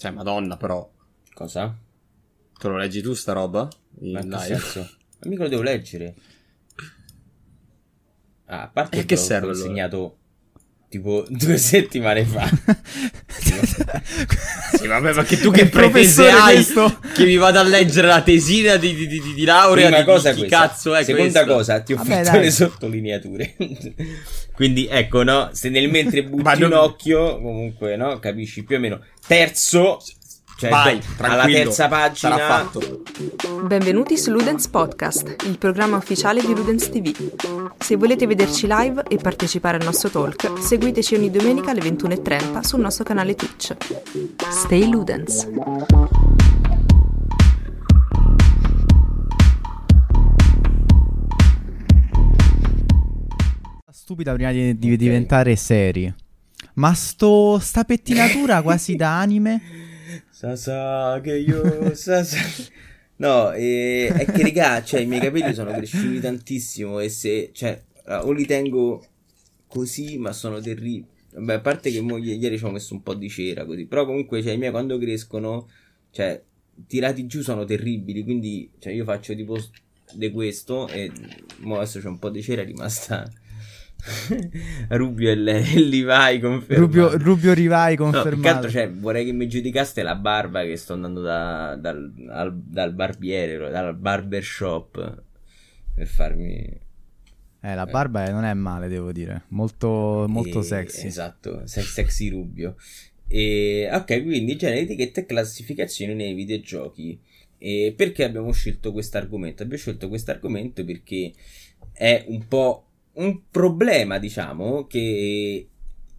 Cioè, madonna, però. Cosa? Te lo leggi tu sta roba? Ma in live? Ma mica lo devo leggere. Ah, a parte che serve, l'ho consegnato allora? Tipo 2 settimane fa. Sì, vabbè, ma che tu che pretese hai che mi vado a leggere la tesina di laurea? Prima cosa di chi cazzo è? Seconda questo? Cosa, ti ho fatto le sottolineature. Quindi ecco, no, se nel mentre butti un occhio, comunque, no, capisci più o meno. Terzo, cioè, vai, alla terza pagina sarà fatto. Benvenuti su Ludens Podcast, il programma ufficiale di Ludens TV. Se volete vederci live e partecipare al nostro talk, seguiteci ogni domenica alle 21:30 sul nostro canale Twitch. Stay Ludens. Stupida prima di diventare serie. Ma sta pettinatura quasi da anime. No, è che regà, cioè i miei capelli sono cresciuti tantissimo e se, cioè, o li tengo così, ma sono terribili. Beh, a parte che ieri ci ho messo un po' di cera così, però comunque, cioè, i miei quando crescono, cioè, tirati giù sono terribili, quindi, cioè, io faccio tipo di questo e mo adesso c'è un po' di cera rimasta. Rubio e Rivai confermato. Rubio Rivai confermato. No, più che altro, cioè, vorrei che mi giudicaste la barba che sto andando dal barbiere, dal barbershop per farmi. La barba non è male, devo dire. Molto, molto sexy. Esatto, sexy Rubio. Ok, quindi genere, etichette e classificazioni nei videogiochi. E perché abbiamo scelto questo argomento? Abbiamo scelto questo argomento perché è un po' un problema, diciamo, che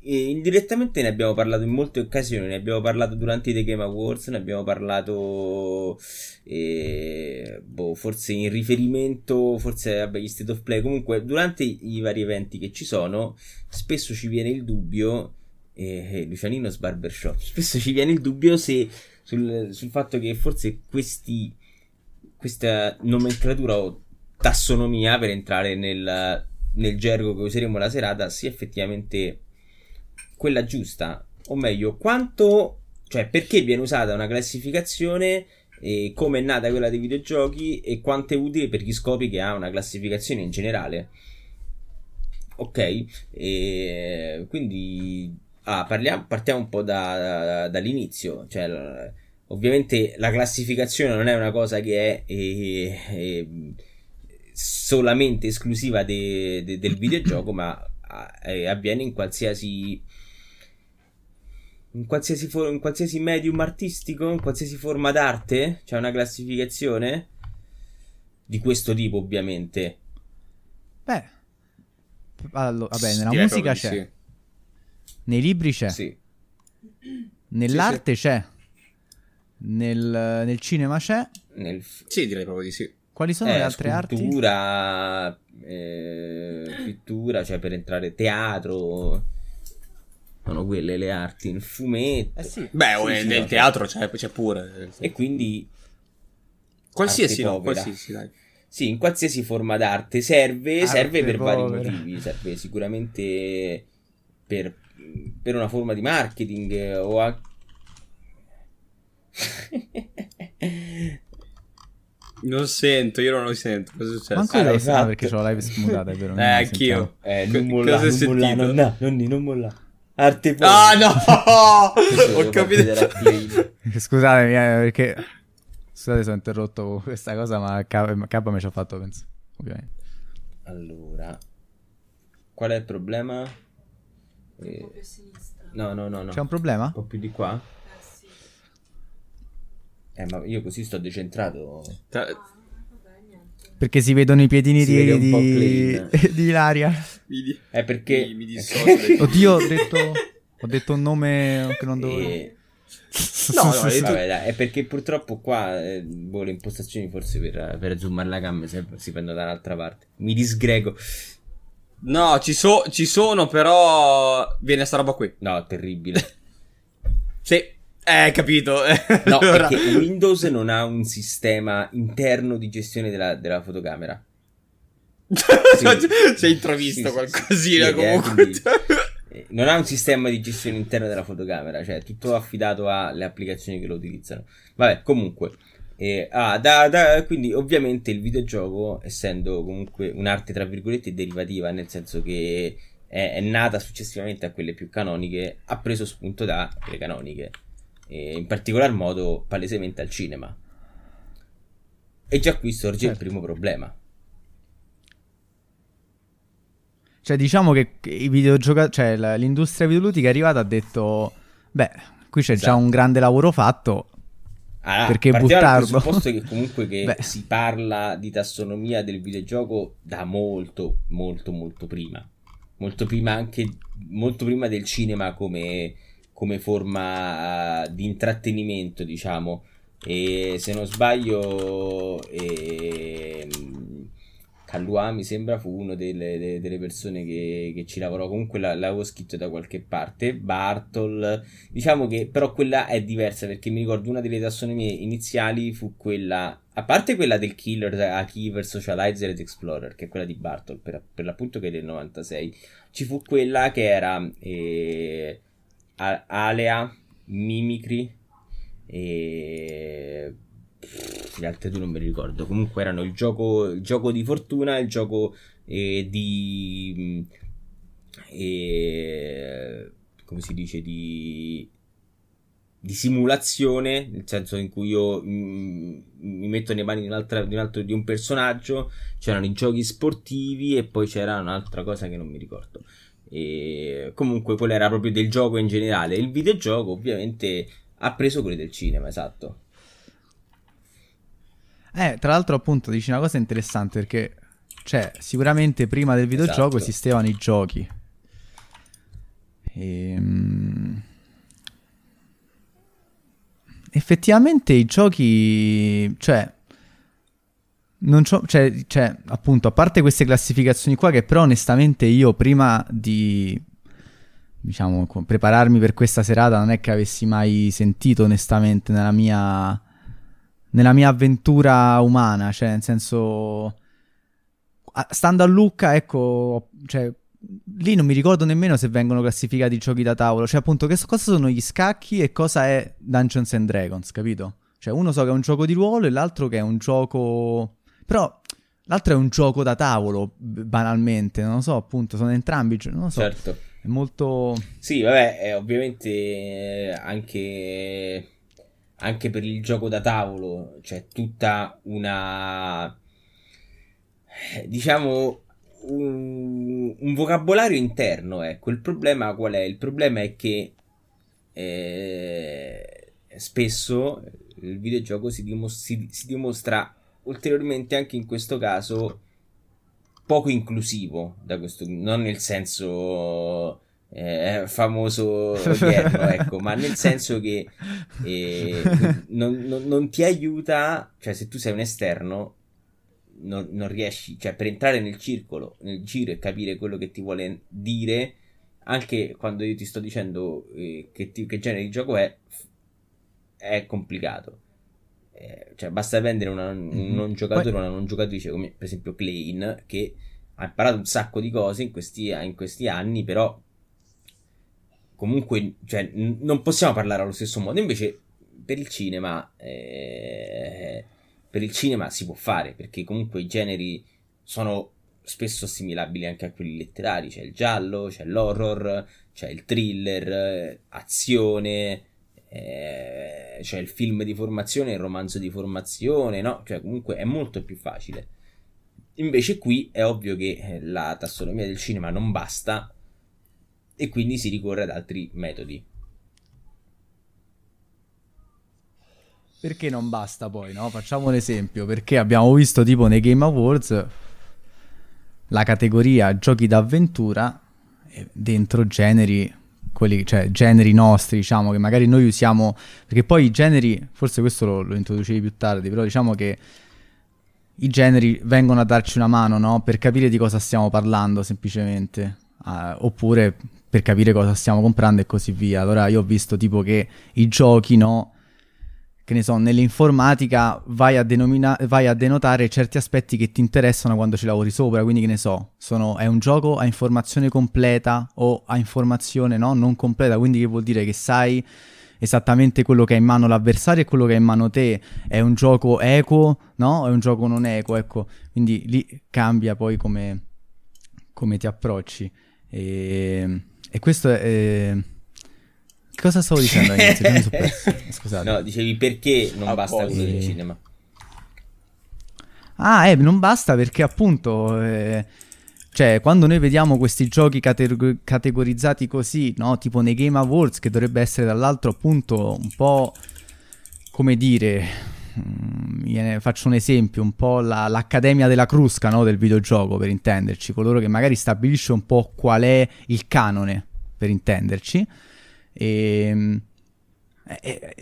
indirettamente ne abbiamo parlato in molte occasioni. Ne abbiamo parlato durante i The Game Awards, ne abbiamo parlato forse in riferimento, forse agli State of Play. Comunque durante i vari eventi che ci sono, spesso ci viene il dubbio, Lucianino Sbarbershop, spesso ci viene il dubbio se sul fatto che forse questa nomenclatura o tassonomia, per entrare nel gergo che useremo la serata, sia effettivamente quella giusta, o meglio, quanto, cioè, perché viene usata una classificazione, come è nata quella dei videogiochi e quanto è utile per chi scopre che ha una classificazione in generale. Ok, quindi partiamo un po' dall'inizio, cioè, ovviamente la classificazione non è una cosa che è solamente esclusiva del videogioco, ma avviene in qualsiasi medium artistico, in qualsiasi forma d'arte. C'è una classificazione di questo tipo, ovviamente. Beh, allora, vabbè, nella musica c'è, sì. Nei libri c'è, sì. Nell'arte sì. C'è nel cinema c'è, sì, direi proprio di sì. Quali sono le altre arti? Scultura, pittura, cioè per entrare teatro, sono quelle le arti, il fumetto. Sì. Beh, sì, nel teatro c'è pure. E quindi qualsiasi, no, qualsiasi, dai. Sì, in qualsiasi forma d'arte serve per vari motivi, serve sicuramente per una forma di marketing o anche non sento, io non lo sento. Cosa è successo? Ma ancora lo sento perché c'ho la live smutata, è vero? Anch'io. Non molla, cosa non molla, nonna, nonni, non molla. Arte poi. Ah, no! Ho capito. Scusatemi, perché... Scusate, sono interrotto con questa cosa, ma K mi ci ha fatto pensare. Okay. Allora, qual è il problema? Un po' più a sinistra. No. C'è un problema? Un po' più di qua? Ma io così sto decentrato. Perché si vedono i piedini di Ilaria. È perché mi dissocio. Oddio, ho detto un nome che non dovevo. Vabbè, dai, è perché purtroppo qua le impostazioni, forse per zoomare la camera si prendono dall'altra parte. Mi disgrego. No, ci sono, però viene sta roba qui. No, terribile. Sì. Capito. No, allora, perché Windows non ha un sistema interno di gestione della fotocamera. Sì. C'è intravisto qualcosina, comunque. non ha un sistema di gestione interna della fotocamera, cioè è tutto affidato alle applicazioni che lo utilizzano. Vabbè, comunque quindi ovviamente il videogioco, essendo comunque un'arte tra virgolette derivativa, nel senso che è nata successivamente a quelle più canoniche, ha preso spunto da quelle canoniche, e in particolar modo palesemente al cinema. E già qui sorge il primo problema. Cioè, diciamo che i videogiocatori, cioè l'industria videoludica è arrivata, ha detto: beh, qui c'è già un grande lavoro fatto, perché buttarlo? Il presupposto che comunque si parla di tassonomia del videogioco da molto, molto, molto prima. Molto prima anche, molto prima del cinema come forma di intrattenimento, diciamo. E se non sbaglio, Callua mi sembra fu uno delle persone che ci lavorò, comunque l'avevo scritto da qualche parte, Bartle, diciamo che però quella è diversa, perché mi ricordo una delle tassonomie iniziali fu quella, a parte quella del Killer, Achiever, Socializer ed Explorer, che è quella di Bartle per l'appunto, che è del 96, ci fu quella che era Alea, Mimicry e gli altri due non me li ricordo. Comunque erano il gioco di fortuna, il gioco come si dice, di simulazione, nel senso in cui io mi metto nei panni di un personaggio. C'erano i giochi sportivi e poi c'era un'altra cosa che non mi ricordo. E comunque quello era proprio del gioco in generale. Il videogioco ovviamente ha preso quelli del cinema, esatto. Tra l'altro appunto dici una cosa interessante, perché cioè sicuramente prima del videogioco esistevano i giochi effettivamente i giochi, cioè non c'ho, cioè appunto, a parte queste classificazioni qua, che però onestamente io prima di, diciamo, prepararmi per questa serata non è che avessi mai sentito onestamente nella mia avventura umana, cioè nel senso, stando a Lucca, ecco, cioè lì non mi ricordo nemmeno se vengono classificati i giochi da tavolo, cioè appunto che cosa sono gli scacchi e cosa è Dungeons and Dragons, capito? Cioè uno so che è un gioco di ruolo e l'altro che è un gioco, però l'altro è un gioco da tavolo banalmente, non lo so, appunto sono entrambi, non lo so. Certo. È molto sì, vabbè, è ovviamente anche per il gioco da tavolo c'è tutta una, diciamo, un vocabolario interno, ecco. Il problema qual è? Il problema è che spesso il videogioco si dimostra ulteriormente anche in questo caso poco inclusivo, da questo, non nel senso famoso odierno, ecco, ma nel senso che non ti aiuta, cioè se tu sei un esterno non riesci, cioè per entrare nel giro e capire quello che ti vuole dire, anche quando io ti sto dicendo che genere di gioco è complicato, cioè basta prendere un non giocatore o una non giocatrice come per esempio Klein, che ha imparato un sacco di cose in questi anni, però comunque, cioè, non possiamo parlare allo stesso modo. Invece per il cinema si può fare, perché comunque i generi sono spesso assimilabili anche a quelli letterari. C'è il giallo, c'è l'horror, c'è il thriller, azione, c'è il film di formazione, il romanzo di formazione, no? Cioè comunque è molto più facile. Invece qui è ovvio che la tassonomia del cinema non basta, e quindi si ricorre ad altri metodi. Perché non basta poi, no? Facciamo un esempio, perché abbiamo visto tipo nei Game Awards la categoria giochi d'avventura dentro generi, quelli, cioè generi nostri, diciamo, che magari noi usiamo, perché poi i generi, forse questo lo introducevi più tardi, però diciamo che i generi vengono a darci una mano, no? Per capire di cosa stiamo parlando semplicemente, oppure per capire cosa stiamo comprando e così via. Allora io ho visto tipo che i giochi, no, che ne so, nell'informatica vai a denotare certi aspetti che ti interessano quando ci lavori sopra, quindi che ne so, è un gioco a informazione completa o a informazione non completa, quindi che vuol dire che sai esattamente quello che ha in mano l'avversario e quello che ha in mano te, è un gioco equo, no? È un gioco non equo, ecco, quindi lì cambia poi come ti approcci e questo è... Che cosa stavo dicendo all'inizio? Mi sono perso. Scusate. No, dicevi perché non basta quello del cinema. Non basta perché appunto... Cioè, quando noi vediamo questi giochi categorizzati così, no? Tipo nei Game Awards, che dovrebbe essere dall'altro appunto un po'... Come dire... faccio un esempio, un po' l'Accademia della Crusca, no? Del videogioco, per intenderci. Coloro che magari stabilisce un po' qual è il canone, per intenderci. E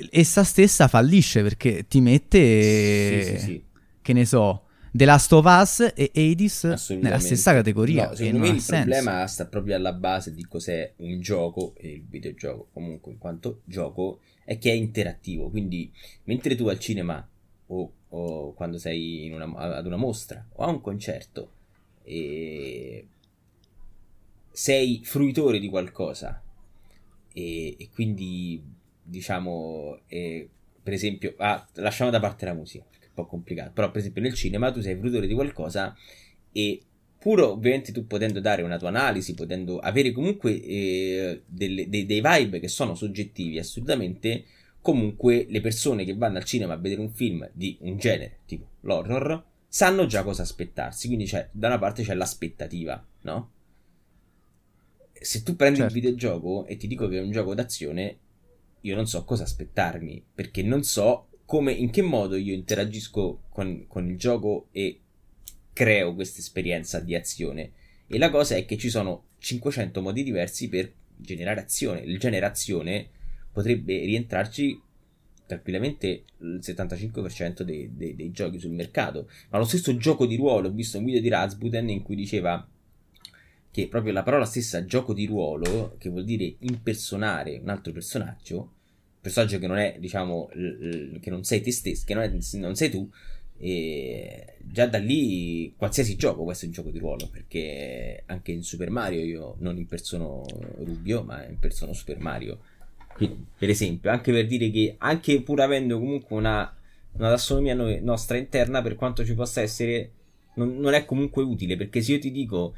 essa stessa fallisce perché ti mette, sì. Che ne so, The Last of Us e Hades nella stessa categoria. No, secondo me il problema sta proprio alla base di cos'è un gioco e il videogioco, comunque in quanto gioco, è che è interattivo. Quindi mentre tu al cinema o quando sei ad una mostra o a un concerto sei fruitore di qualcosa. E quindi diciamo per esempio lasciamo da parte la musica perché è un po' complicato, però per esempio nel cinema tu sei fruitore di qualcosa e pur ovviamente tu potendo dare una tua analisi, potendo avere comunque dei vibe che sono soggettivi assolutamente, comunque le persone che vanno al cinema a vedere un film di un genere tipo l'horror sanno già cosa aspettarsi, quindi da una parte c'è l'aspettativa, no? Se tu prendi il videogioco e ti dico che è un gioco d'azione, io non so cosa aspettarmi, perché non so in che modo io interagisco con il gioco e creo questa esperienza di azione. E la cosa è che ci sono 500 modi diversi per generare azione. Il generazione potrebbe rientrarci tranquillamente il 75% dei giochi sul mercato. Ma lo stesso gioco di ruolo, ho visto un video di Rasputin in cui diceva che proprio la parola stessa gioco di ruolo, che vuol dire impersonare un altro personaggio che non è, diciamo, che non sei te stesso, che non sei tu, e già da lì qualsiasi gioco, questo è un gioco di ruolo, perché anche in Super Mario io non impersono Rubio, ma impersono Super Mario. Quindi, per esempio, anche per dire che anche pur avendo comunque una tassonomia nostra interna, per quanto ci possa essere, non è comunque utile, perché se io dico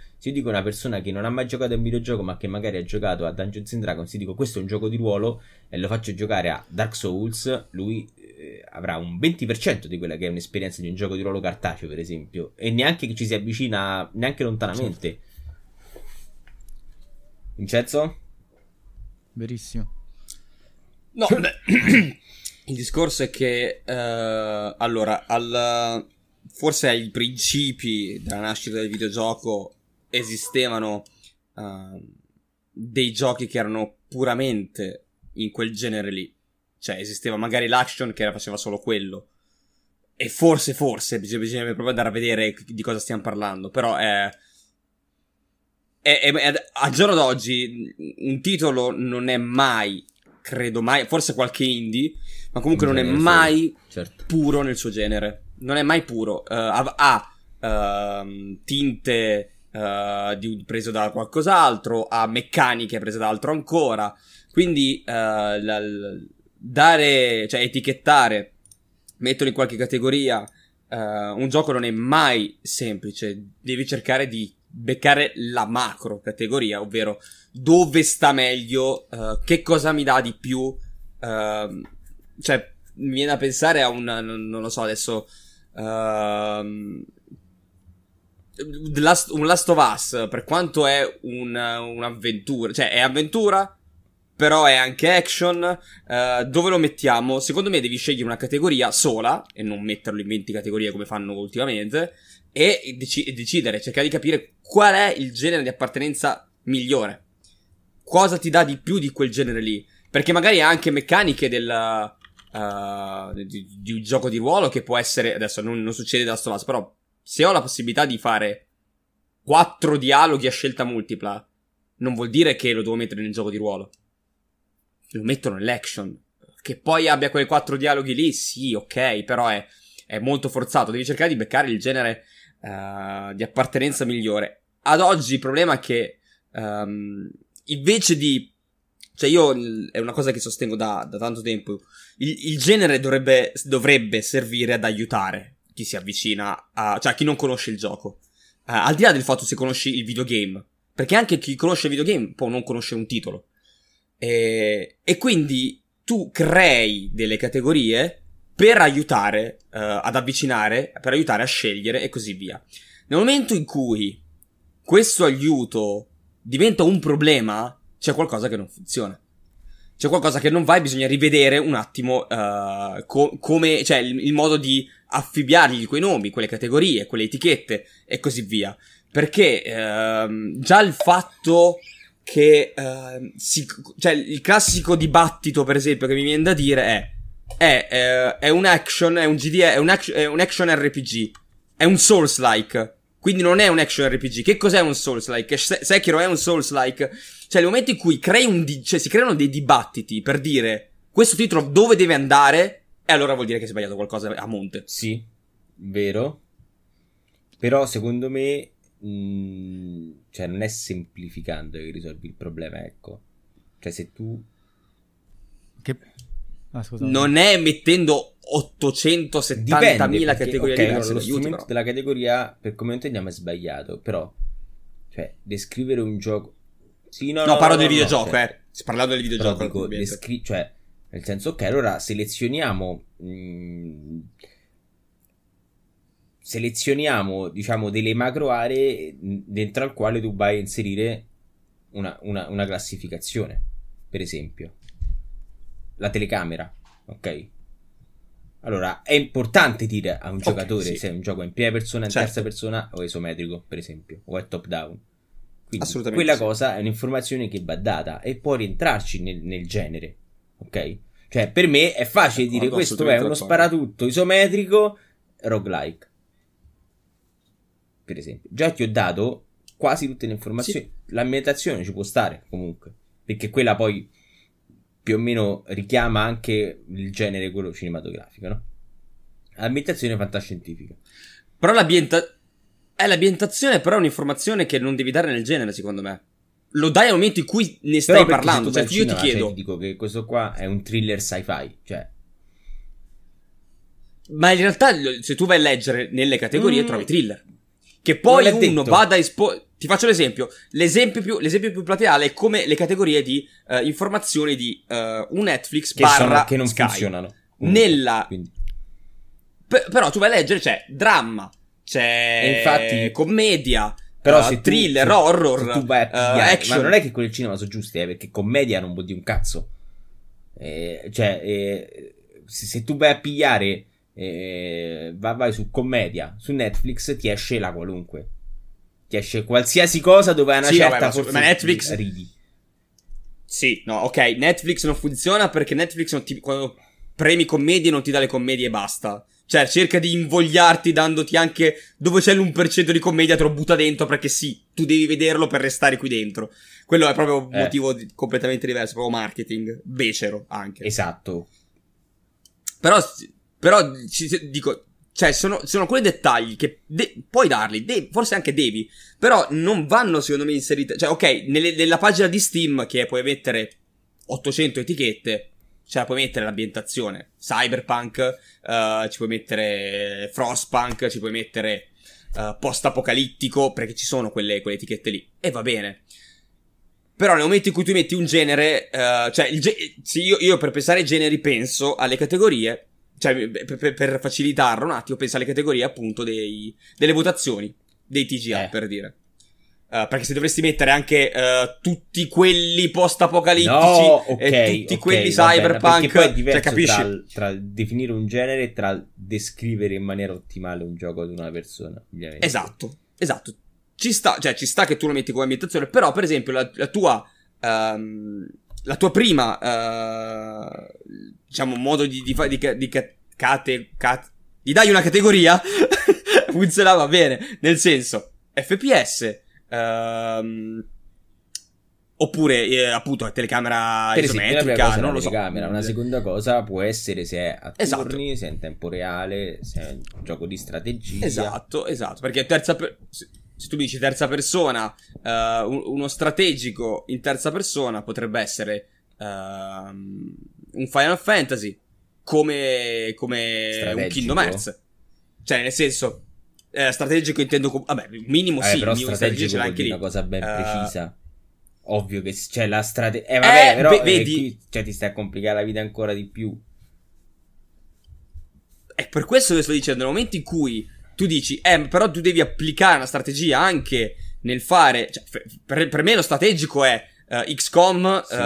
una persona che non ha mai giocato a un videogioco ma che magari ha giocato a Dungeons and Dragons, ti dico questo è un gioco di ruolo e lo faccio giocare a Dark Souls, lui avrà un 20% di quella che è un'esperienza di un gioco di ruolo cartaceo, per esempio, e neanche che ci si avvicina neanche lontanamente. Vincenzo? Verissimo. No, il discorso è che forse ai principi della nascita del videogioco esistevano dei giochi che erano puramente in quel genere lì. Cioè esisteva magari l'action che faceva solo quello. E forse bisogna proprio andare a vedere di cosa stiamo parlando. Però al giorno d'oggi un titolo non è mai, credo mai, forse qualche indie, ma comunque non è mai puro nel suo genere. Non è mai puro, tinte prese da qualcos'altro, ha meccaniche prese da altro ancora, quindi etichettare, metterlo in qualche categoria, un gioco non è mai semplice, devi cercare di beccare la macro categoria, ovvero dove sta meglio, che cosa mi dà di più, mi viene a pensare a non lo so adesso... un Last of Us, per quanto è un'avventura, cioè è avventura però è anche action, dove lo mettiamo? Secondo me devi scegliere una categoria sola e non metterlo in 20 categorie come fanno ultimamente e decidere, cercare di capire qual è il genere di appartenenza migliore, cosa ti dà di più di quel genere lì, perché magari ha anche meccaniche del... di un gioco di ruolo che può essere, adesso non succede da Last of Us, però se ho la possibilità di fare 4 dialoghi a scelta multipla non vuol dire che lo devo mettere nel gioco di ruolo, lo metto nell'action, che poi abbia quei 4 dialoghi lì, sì, ok, però è molto forzato. Devi cercare di beccare il genere di appartenenza migliore. Ad oggi il problema è che invece di... Cioè io è una cosa che sostengo da tanto tempo. Il genere dovrebbe servire ad aiutare chi si avvicina a... Cioè chi non conosce il gioco. Al di là del fatto se conosci il videogame. Perché anche chi conosce il videogame può non conoscere un titolo. E quindi tu crei delle categorie per aiutare ad avvicinare, per aiutare a scegliere e così via. Nel momento in cui questo aiuto diventa un problema, c'è qualcosa che non funziona. C'è qualcosa che non va e bisogna rivedere un attimo come, cioè il modo di affibbiargli quei nomi, quelle categorie, quelle etichette e così via. Perché già il fatto che cioè il classico dibattito, per esempio, che mi viene da dire è un action, è un GDR, è un action RPG, è un Souls-like, quindi non è un action RPG. Che cos'è un Souls-like? Sekiro è un Souls-like. Cioè nel momento in cui crei cioè si creano dei dibattiti per dire questo titolo dove deve andare, e allora vuol dire che hai sbagliato qualcosa a monte. Sì, vero. Però secondo me cioè non è semplificando che risolvi il problema, ecco. Cioè se tu non è mettendo 870.000 categorie, okay, diverse, lo strumento però della categoria, per come intendiamo, è sbagliato. Però cioè descrivere un gioco, sì, no, parlo del videogioco, cioè, parlando del videogioco dico, cioè nel senso, ok, allora selezioniamo, diciamo, delle macro aree dentro al quale tu vai a inserire una classificazione. Per esempio la telecamera, ok? Allora è importante dire a un giocatore, sì, se è un gioco in prima persona, in terza persona o isometrico, per esempio, o è top down. Quindi quella cosa è un'informazione che va data e può rientrarci nel genere, ok? Cioè per me è facile dire questo è uno sparatutto isometrico roguelike, per esempio. Già ti ho dato quasi tutte le informazioni, sì. L'ambientazione ci può stare comunque, perché quella poi più o meno richiama anche il genere quello cinematografico, no? Ambientazione fantascientifica. Però l'ambientazione però è un'informazione che non devi dare nel genere, secondo me. Lo dai al momento in cui ne stai parlando. Cioè, io ti chiedo, cioè, ti dico che questo qua è un thriller sci-fi, cioè. Ma in realtà se tu vai a leggere nelle categorie trovi thriller. Che poi uno vada a esporre. Ti faccio l'esempio. L'esempio più plateale è come le categorie di informazioni di un Netflix che che non Sky funzionano. Nella. Però tu vai a leggere, c'è dramma, c'è infatti commedia, però se thriller, horror, tu vai a pigliare, action. Ma non è che quelle cinema sono giuste, perché commedia non vuol dire un cazzo. Se tu vai a pigliare. Vai su commedia su Netflix, ti esce la qualunque, ti esce qualsiasi cosa dove è una forza. Ma Netflix ridi. Sì, no, ok, Netflix non funziona perché Netflix non quando premi commedie non ti dà le commedie e basta. Cioè cerca di invogliarti dandoti anche dove c'è l'1% di commedia, te lo butta dentro perché sì, tu devi vederlo per restare qui dentro. Quello è proprio un motivo completamente diverso, proprio marketing becero anche. Esatto. Però dico, cioè sono quei dettagli che puoi darli, forse anche devi, però non vanno secondo me inserite. Cioè ok, nella pagina di Steam che puoi mettere 800 etichette, cioè puoi mettere l'ambientazione cyberpunk, ci puoi mettere frostpunk, ci puoi mettere post apocalittico, perché ci sono quelle etichette lì e va bene. Però nel momento in cui tu metti un genere, cioè io per pensare ai generi penso alle categorie. Cioè, per facilitarlo un attimo, pensa alle categorie appunto delle votazioni dei TGA, per dire. Perché se dovresti mettere anche tutti quelli post-apocalittici, quelli cyberpunk, cioè, capisci? Tra definire un genere e tra descrivere in maniera ottimale un gioco ad una persona, ovviamente. Esatto. Ci sta che tu lo metti come ambientazione, però, per esempio, la tua. La tua prima, diciamo, modo di dai una categoria, funzionava bene, nel senso, FPS, Oppure appunto la telecamera per isometrica, non lo so. Una seconda cosa può essere se è a turni, se è in tempo reale, se è un gioco di strategia. Esatto, perché se tu mi dici terza persona, uno strategico in terza persona potrebbe essere un Final Fantasy come un Kingdom Hearts. Cioè nel senso, strategico intendo, vabbè, minimo sì, però minimo strategico c'è anche lì una cosa ben precisa. Ovvio che c'è la strategia. Vabbè, però vedi, qui, cioè, ti stai a complicare la vita ancora di più. È per questo che sto dicendo, nel momento in cui tu dici, però tu devi applicare una strategia anche nel fare. Cioè, per me lo strategico è XCOM, sì.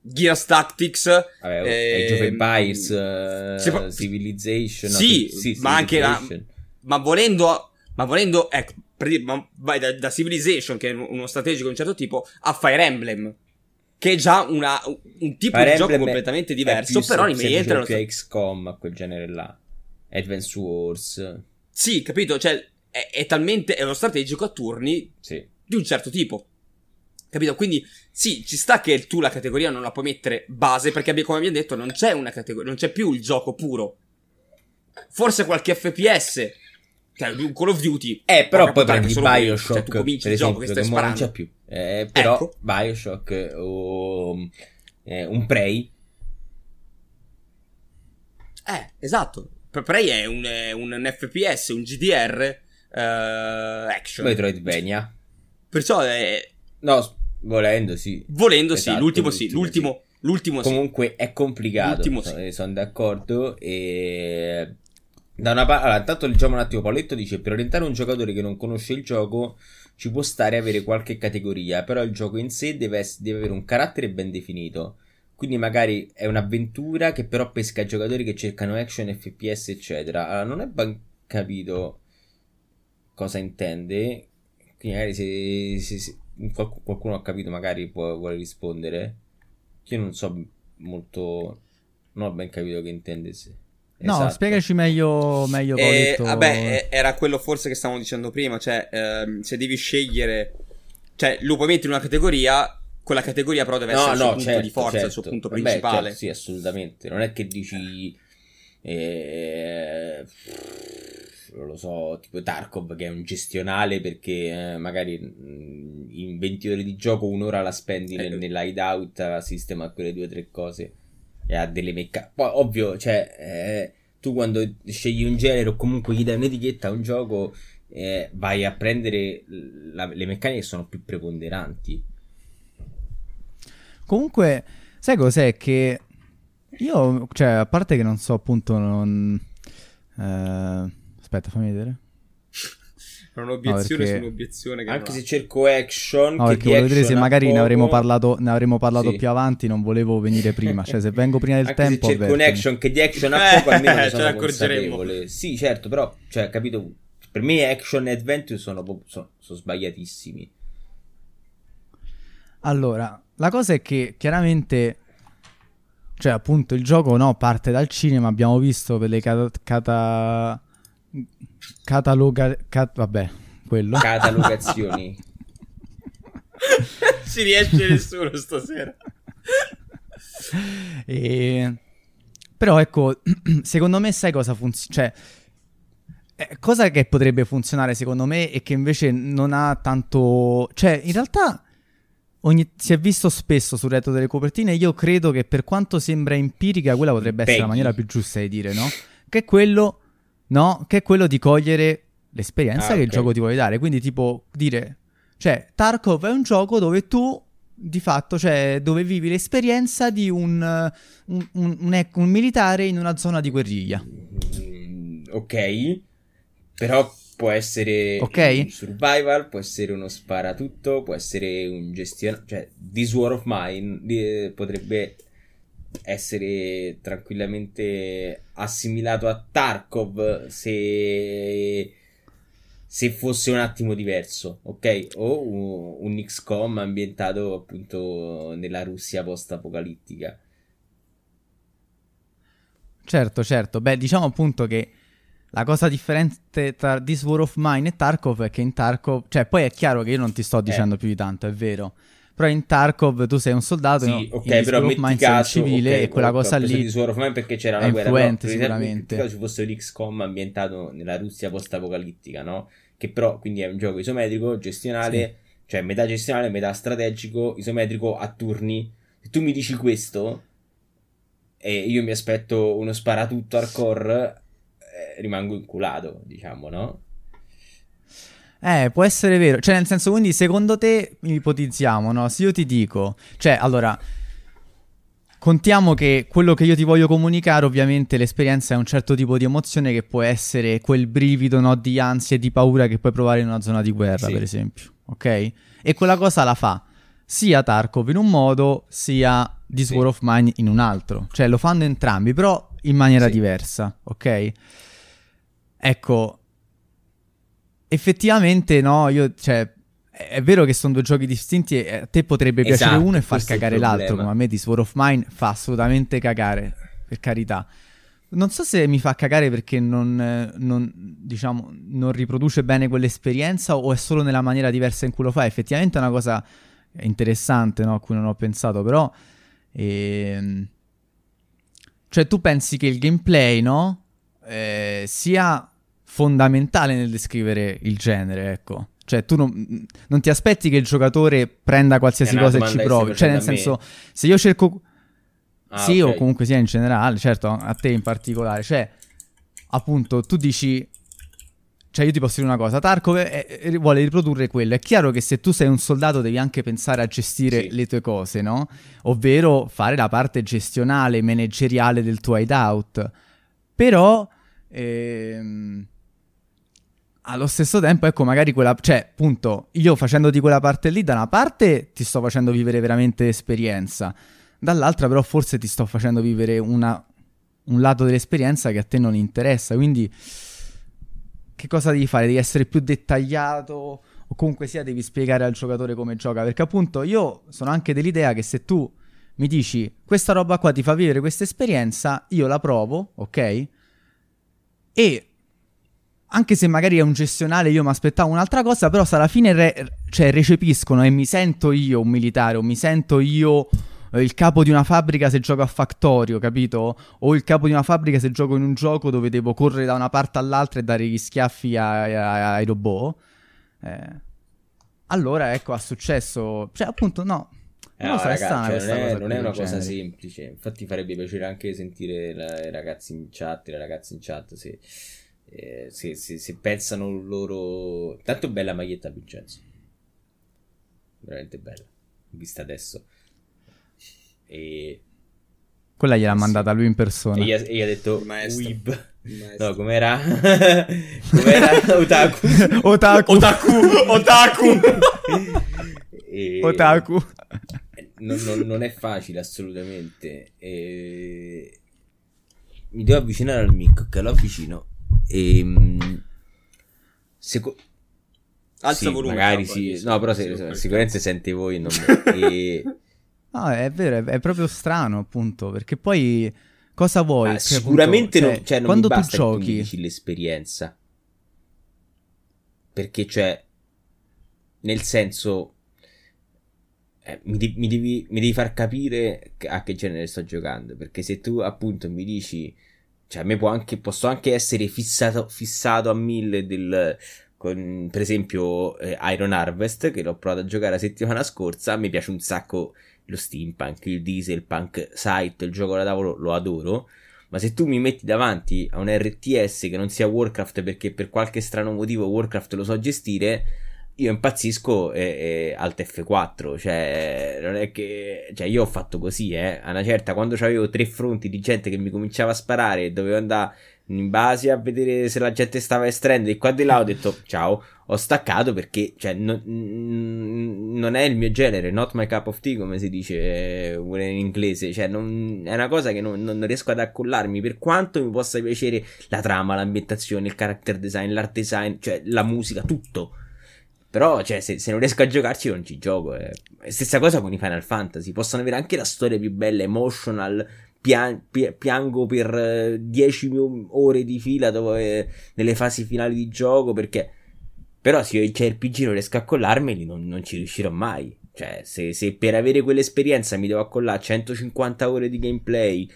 Gears Tactics, Age of Empires, Civilization. Sì, no, sì, ma anche ma volendo, ecco. Vai da Civilization, che è uno strategico di un certo tipo, a Fire Emblem, che è già un tipo Fire di Emblem gioco completamente diverso. Però rientra più XCOM, a quel genere là, Advance Wars. Sì, capito? Cioè è talmente, è uno strategico a turni, sì, di un certo tipo, capito? Quindi sì, ci sta che tu la categoria non la puoi mettere base, perché come abbiamo detto non c'è una categoria, non c'è più il gioco puro. Forse qualche FPS, cioè un Call of Duty, però poi prendi Bioshock, cioè, per esempio, che non c'è più, però ecco. Bioshock o un Prey, esatto. Prey è un FPS, un GDR action, Metroidvania, perciò è volendo esatto, sì, l'ultimo comunque sì. È complicato, sì. Sono d'accordo. E da una parte, allora, intanto leggiamo un attimo. Paoletto dice: per orientare un giocatore che non conosce il gioco ci può stare avere qualche categoria, però il gioco in sé deve avere un carattere ben definito, quindi magari è un'avventura che però pesca giocatori che cercano action, FPS eccetera. Allora non è ben capito cosa intende, quindi magari se qualcuno ha capito magari vuole rispondere. Io non so molto, non ho ben capito che intendesse. No, esatto. Spiegaci meglio vabbè, era quello forse che stavamo dicendo prima. Cioè, se devi scegliere, cioè, lo puoi mettere in una categoria, quella categoria però deve essere il suo punto di forza, il suo punto principale. Certo, sì, assolutamente. Non è che dici non lo so, tipo Tarkov, che è un gestionale, perché magari in 20 ore di gioco un'ora la spendi nell'hideout a sistemare quelle 2 o 3 cose. Ha delle meccaniche. Poi ovvio, cioè tu quando scegli un genere o comunque gli dai un'etichetta a un gioco, vai a prendere le meccaniche che sono più preponderanti. Comunque sai cos'è che io, cioè, a parte che non so, appunto, non aspetta, fammi vedere. È un'obiezione sull'obiezione. Anche se cerco action, perché volevo vedere se magari ne avremmo parlato sì, più avanti. Non volevo venire prima. Cioè, se vengo prima del tempo. Se cerco un action che di action a poco, almeno ne sono consapevole. Sì, certo, però, cioè, capito, per me action e adventure sono sbagliatissimi. Allora, la cosa è che chiaramente, cioè, appunto, il gioco parte dal cinema. Abbiamo visto per le catalogazioni non ci riesce nessuno stasera. Però ecco, secondo me sai cosa funziona, cioè cosa che potrebbe funzionare secondo me e che invece non ha tanto, cioè in realtà si è visto spesso sul retro delle copertine. Io credo che, per quanto sembra empirica, quella potrebbe essere la maniera più giusta di dire che è quello di cogliere l'esperienza che il gioco ti vuole dare. Quindi tipo dire, cioè Tarkov è un gioco dove tu di fatto, cioè dove vivi l'esperienza di un militare in una zona di guerriglia. Ok, però può essere un survival, può essere uno sparatutto, può essere un gestione, cioè This War of Mine potrebbe essere tranquillamente assimilato a Tarkov se fosse un attimo diverso, ok? O un XCOM ambientato appunto nella Russia post-apocalittica. Certo, certo. Beh, diciamo appunto che La cosa differente tra This War of Mine e Tarkov è che in Tarkov... Cioè, poi è chiaro che io non ti sto dicendo più di tanto, è vero. Però in Tarkov tu sei un soldato, sì, no? Okay, in però metti Mine caso, sei un civile, okay, e quella cosa lì di War of Mine perché c'era la guerra, influente, però, sicuramente. Però ci fosse l'XCOM ambientato nella Russia post-apocalittica, no? Che però, quindi è un gioco isometrico, gestionale, sì. Cioè metà gestionale, metà strategico, isometrico, a turni. Se tu mi dici questo, e io mi aspetto uno sparatutto hardcore, rimango inculato, diciamo, no? Può essere vero, cioè nel senso, quindi secondo te ipotizziamo, no? Se io ti dico, cioè allora, contiamo che quello che io ti voglio comunicare, ovviamente l'esperienza è un certo tipo di emozione che può essere quel brivido, no, di ansia e di paura che puoi provare in una zona di guerra, sì, per esempio, ok? E quella cosa la fa sia Tarkov in un modo, sia This War of Mine in un altro, cioè lo fanno entrambi però in maniera diversa, ok? Ecco, effettivamente, no, io, cioè, è vero che sono due giochi distinti e a te potrebbe piacere uno e far cagare l'altro, come a me This War of Mine fa assolutamente cagare, per carità. Non so se mi fa cagare perché non diciamo, non riproduce bene quell'esperienza, o è solo nella maniera diversa in cui lo fa. Effettivamente è una cosa interessante, no, a cui non ho pensato, però cioè tu pensi che il gameplay, no, sia fondamentale nel descrivere il genere, ecco. Cioè tu non ti aspetti che il giocatore prenda qualsiasi cosa e ci provi. Cioè nel senso, se io cerco... sì, okay, o comunque sia in generale, certo, a te in particolare. Cioè, appunto, tu dici... Cioè io ti posso dire una cosa, Tarkov vuole riprodurre quello. È chiaro che se tu sei un soldato devi anche pensare a gestire le tue cose, no? Ovvero fare la parte gestionale, manageriale del tuo hideout. Però... allo stesso tempo, ecco, magari quella... Cioè, appunto, io facendoti quella parte lì, da una parte ti sto facendo vivere veramente esperienza, dall'altra però forse ti sto facendo vivere un lato dell'esperienza che a te non interessa. Quindi che cosa devi fare? Devi essere più dettagliato, o comunque sia devi spiegare al giocatore come gioca. Perché appunto io sono anche dell'idea che se tu mi dici questa roba qua ti fa vivere questa esperienza, io la provo, ok? E... anche se magari è un gestionale, io mi aspettavo un'altra cosa, però se alla fine recepiscono e mi sento io un militare, o mi sento io il capo di una fabbrica se gioco a Factorio, capito? O il capo di una fabbrica se gioco in un gioco dove devo correre da una parte all'altra e dare gli schiaffi ai robot. Allora, ecco, ha successo. Cioè, appunto, no. Non so, ragazzi, è strana, cioè, non cosa non è una cosa semplice. Infatti farebbe piacere anche sentire i ragazzi in chat, le ragazze in chat, sì. Se pensano loro. Tanto bella maglietta, Vincenzo, veramente bella, vista adesso, e quella gliel'ha mandata lui in persona e gli ha detto Weeb. No, com'era? Otaku. Non è facile, assolutamente. Mi devo avvicinare al mic, che lo avvicino. Alza volume, magari sì. No, però sicuramente sente voi. Non... No, è vero, è proprio strano, appunto. Perché poi cosa vuoi? Che, sicuramente, appunto, non, cioè, non quando mi basta tu giochi, che tu dici l'esperienza, perché, cioè, nel senso, mi devi far capire a che genere sto giocando. Perché se tu, appunto, mi dici... Cioè, a me posso anche essere fissato a 1000 con, per esempio, Iron Harvest, che l'ho provato a giocare la settimana scorsa. Mi piace un sacco lo steampunk, il dieselpunk, Sight, il gioco da tavolo, lo adoro. Ma se tu mi metti davanti a un RTS che non sia Warcraft, perché per qualche strano motivo Warcraft lo so gestire, io impazzisco alt F4. Cioè, non è che... Cioè, io ho fatto così, a una certa, quando c'avevo 3 fronti di gente che mi cominciava a sparare e dovevo andare in base a vedere se la gente stava estrendo di qua e di là, ho detto ciao, ho staccato, perché, cioè, non è il mio genere, not my cup of tea, come si dice in inglese. Cioè, è una cosa che non riesco ad accollarmi, per quanto mi possa piacere la trama, l'ambientazione, il character design, l'art design, cioè la musica, tutto. Però, cioè, se non riesco a giocarci, non ci gioco. Stessa cosa con i Final Fantasy. Possono avere anche la storia più bella, emotional, piango per 10 ore di fila dove, nelle fasi finali di gioco, perché però se c'è il PG non riesco a collarmeli, non ci riuscirò mai. Cioè, se per avere quell'esperienza mi devo accollare 150 ore di gameplay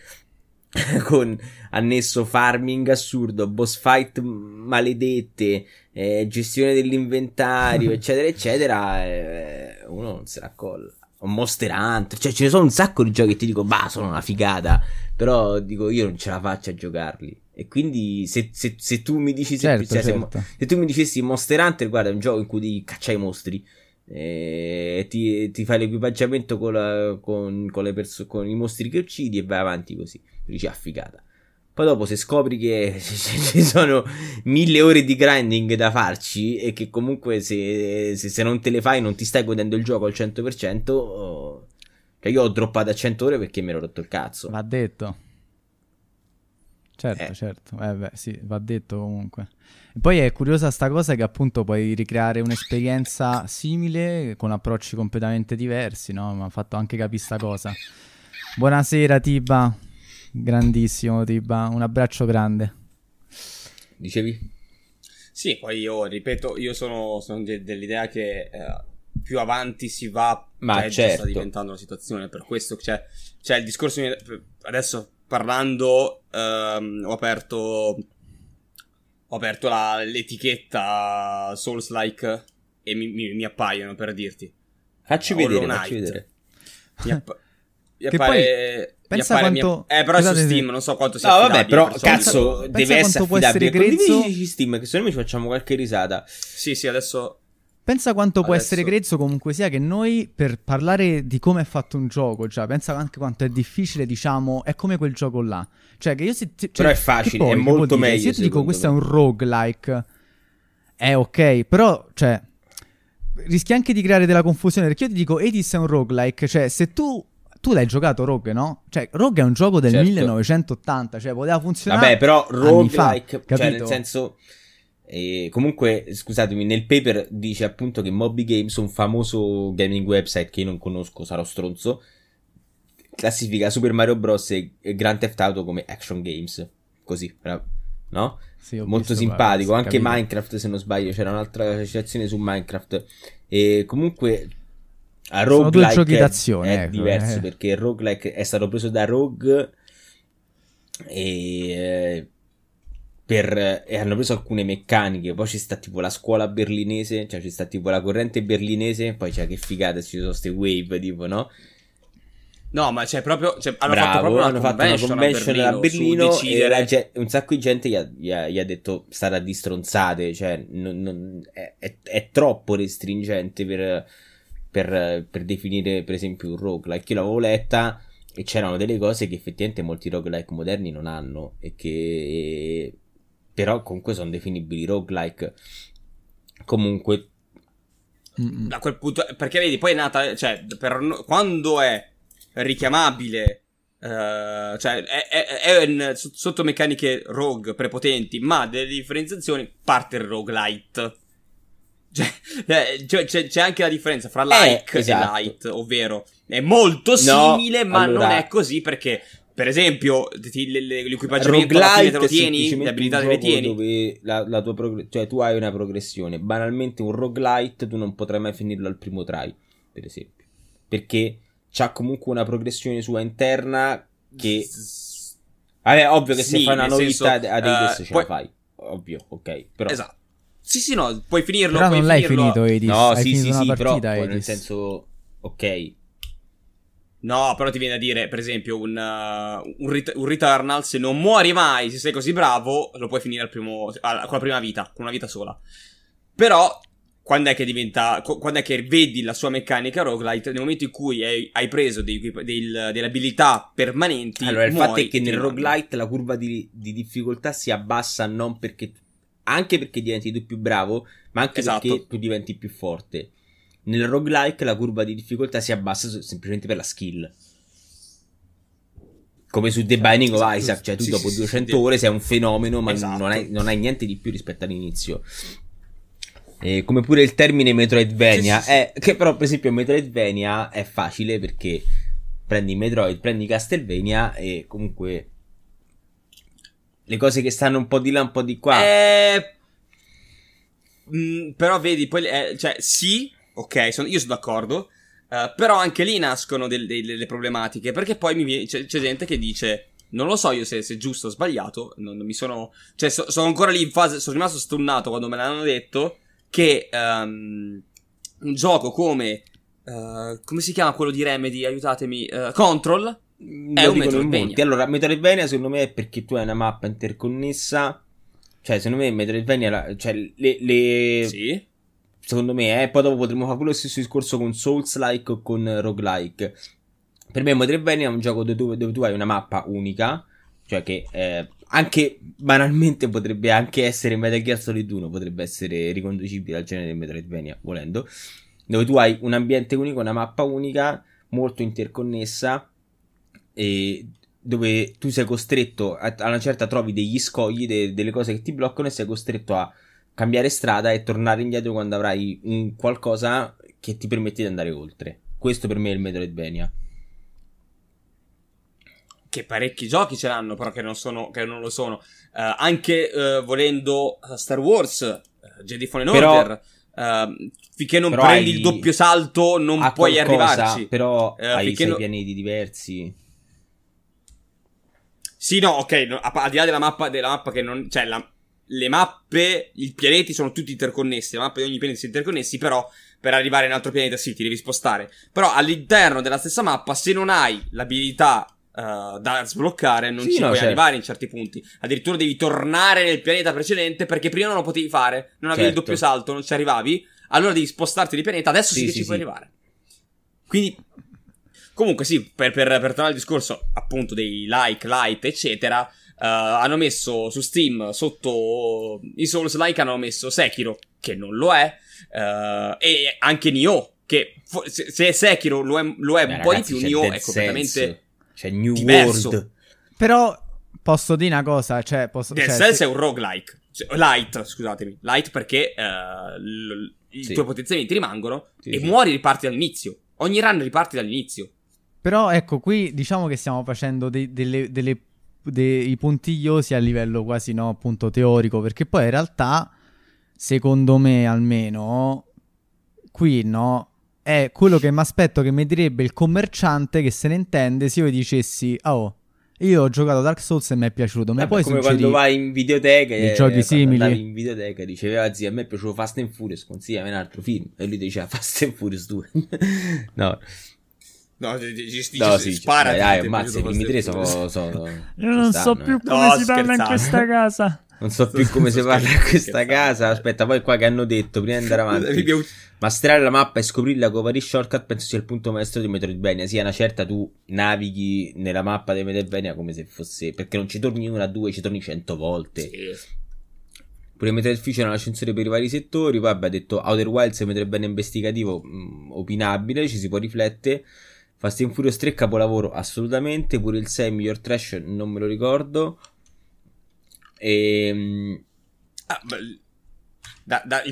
con annesso farming assurdo, boss fight maledette, gestione dell'inventario eccetera eccetera, uno non se la colla. Un Monster Hunter, cioè ce ne sono un sacco di giochi che ti dico bah, sono una figata, però dico io non ce la faccio a giocarli. E quindi se tu mi dici certo. Se tu mi dicessi Monster Hunter, guarda, è un gioco in cui devi cacciare i mostri e ti fai l'equipaggiamento con i mostri che uccidi e vai avanti così, dici ah figata. Poi dopo se scopri che ci sono 1000 ore di grinding da farci e che comunque se non te le fai non ti stai godendo il gioco al 100%, cioè io ho droppato a 100 ore perché mi ero rotto il cazzo. Va detto, certo, beh, sì, va detto comunque. E poi è curiosa sta cosa che appunto puoi ricreare un'esperienza simile con approcci completamente diversi, no? Mi ha fatto anche capire sta cosa. Buonasera Tiba, grandissimo Tiba, un abbraccio grande. Dicevi? Sì, poi io ripeto, io sono dell'idea che più avanti si va, ma peggio certo. Sta diventando la situazione, per questo c'è il discorso. Adesso parlando ho aperto l'etichetta Souls-like e mi appaiono, per dirti. Facci vedere. Che poi pensa quanto però su Steam non so quanto sia affidabile. No vabbè, però cazzo, deve essere affidabile. Condividi Steam, che se no noi ci facciamo qualche risata. Sì, adesso pensa quanto può essere grezzo comunque sia che noi per parlare di come è fatto un gioco, cioè pensa anche quanto è difficile, diciamo, è come quel gioco là. Cioè che io se però è facile, è molto meglio. Se io ti dico questo è un roguelike, è ok, però cioè rischi anche di creare della confusione, perché io ti dico Hades è un roguelike, cioè se tu l'hai giocato Rogue, no? Cioè Rogue è un gioco del 1980, cioè poteva funzionare. Vabbè, però roguelike, cioè nel senso comunque, scusatemi, nel paper dice appunto che Moby Games, un famoso gaming website che io non conosco, sarò stronzo, classifica Super Mario Bros e Grand Theft Auto come action games, così, no? Sì, molto simpatico, anche capito. Minecraft, se non sbaglio, c'era un'altra associazione su Minecraft. E comunque a roguelike sono due giochi d'azione, è diverso. Perché roguelike è stato preso da Rogue e hanno preso alcune meccaniche. Poi ci sta tipo la scuola berlinese, cioè ci sta tipo la corrente berlinese. Poi c'è, cioè, che figata, ci sono ste wave tipo, no? No, ma c'è proprio, cioè, hanno fatto una convention a Berlino e un sacco di gente gli ha detto sarà di stronzate, cioè è troppo restringente per definire per esempio un roguelike. Io l'avevo letta e c'erano delle cose che effettivamente molti roguelike moderni non hanno e che però comunque sono definibili roguelike comunque. A quel punto, perché vedi, poi è nata, cioè quando è richiamabile, cioè è sotto meccaniche rogue prepotenti ma delle differenziazioni, parte il roguelite. C'è anche la differenza fra like esatto. E light, ovvero è molto simile, no, ma allora non è così, perché per esempio l'equipaggiamento alla fine te lo tieni, le abilità te le tieni, dove la tua cioè tu hai una progressione. Banalmente un roguelite tu non potrai mai finirlo al primo try, per esempio, perché c'ha comunque una progressione sua interna che vabbè, ovvio che sì, se fai una novità a dei test ce la fai, ovvio, ok, però esatto. Sì, no, puoi finirlo. Però puoi non finirlo. L'hai finito, Edis. No, hai sì, partita, però nel senso, ok. No, però ti viene a dire, per esempio, un Returnal, se non muori mai, se sei così bravo, lo puoi finire con la prima vita, con una vita sola. Però quando è che vedi la sua meccanica roguelite? Nel momento in cui hai preso delle abilità permanenti. Allora, il fatto è che nel roguelite la curva di difficoltà si abbassa non perché anche perché diventi tu più bravo, ma anche perché tu diventi più forte. Nel roguelike la curva di difficoltà si abbassa semplicemente per la skill. Come su The Binding of Isaac, cioè tu dopo 200 ore sei un fenomeno, ma non hai niente di più rispetto all'inizio. Come pure il termine Metroidvania, che però per esempio Metroidvania è facile perché prendi Metroid, prendi Castlevania e comunque le cose che stanno un po' di là, un po' di qua. Però vedi, poi, cioè sì, ok, io sono d'accordo, però anche lì nascono delle problematiche, perché poi c'è gente che dice, non lo so io se è giusto o sbagliato, non mi sono, cioè sono ancora lì in fase, sono rimasto stunnato quando me l'hanno detto, che un gioco come come si chiama quello di Remedy, aiutatemi, Control, è un Metroidvania. Allora Metroidvania secondo me è perché tu hai una mappa interconnessa, cioè secondo me Metroidvania, cioè le sì, secondo me, poi dopo potremmo fare quello stesso discorso con Souls-like o con Roguelike. Per me Metroidvania è un gioco dove tu hai una mappa unica, cioè che anche banalmente potrebbe anche essere Metal Gear Solid 1, potrebbe essere riconducibile al genere Metroidvania volendo, dove tu hai un ambiente unico, una mappa unica, molto interconnessa, e dove tu sei costretto a una certa, trovi degli scogli, delle cose che ti bloccano, e sei costretto a cambiare strada e tornare indietro quando avrai un qualcosa che ti permette di andare oltre. Questo per me è il Metroidvania. Che parecchi giochi ce l'hanno, però che non lo sono. Anche volendo Star Wars, Jedi Fallen Order, finché non prendi il doppio salto non puoi arrivarci. Però hai sei pianeti diversi. Sì, no, ok, no, al di là della mappa che non... Cioè, le mappe, i pianeti sono tutti interconnessi, le mappe di ogni pianeta sono interconnessi, però per arrivare in un altro pianeta sì, ti devi spostare. Però all'interno della stessa mappa, se non hai l'abilità da sbloccare, non sì, ci no, puoi certo arrivare in certi punti. Addirittura devi tornare nel pianeta precedente, perché prima non lo potevi fare, non avevi certo il doppio salto, non ci arrivavi, allora devi spostarti di pianeta. Adesso sì che ci puoi arrivare. Quindi comunque sì, per tornare al discorso appunto dei light eccetera, hanno messo su Steam sotto i Souls-like, hanno messo Sekiro, che non lo è, e anche Nioh, che se Sekiro lo è un po' di più, Nioh è completamente... C'è New diverso. World. Però posso dire una cosa, cioè posso, Dead Cells è un roguelike, cioè, light perché i tuoi potenziamenti rimangono, e muori, riparti dall'inizio. Ogni run riparti dall'inizio. Però ecco, qui diciamo che stiamo facendo dei puntigliosi a livello quasi, no, appunto teorico, perché poi in realtà, secondo me almeno, qui no, è quello che mi aspetto che mi direbbe il commerciante che se ne intende, se io dicessi io ho giocato Dark Souls e mi è piaciuto, ma poi come quando vai in videoteca e giochi simili in videoteca, diceva zia, a me è piaciuto Fast and Furious, consigliami un altro film, e lui diceva Fast and Furious 2. no, spara, dai, ammazza, i primi tre io non so più come si parla in questa casa. Non so più come si parla in questa casa. Aspetta, poi qua che hanno detto prima di andare avanti: masterare la mappa e scoprirla con vari shortcut penso sia il punto maestro di Metroidvania. Sì, una certa, tu navighi nella mappa di Metroidvania come se fosse, perché non ci torni una, due, ci torni 100 volte. Sì. Pure Metroidvania c'è un ascensore per i vari settori. Vabbè, ha detto Outer Wilds è Metroidvania investigativo, opinabile, ci si può riflettere. Fast and Furious 3 capolavoro, assolutamente. Pure il 6 miglior trash, non me lo ricordo. Il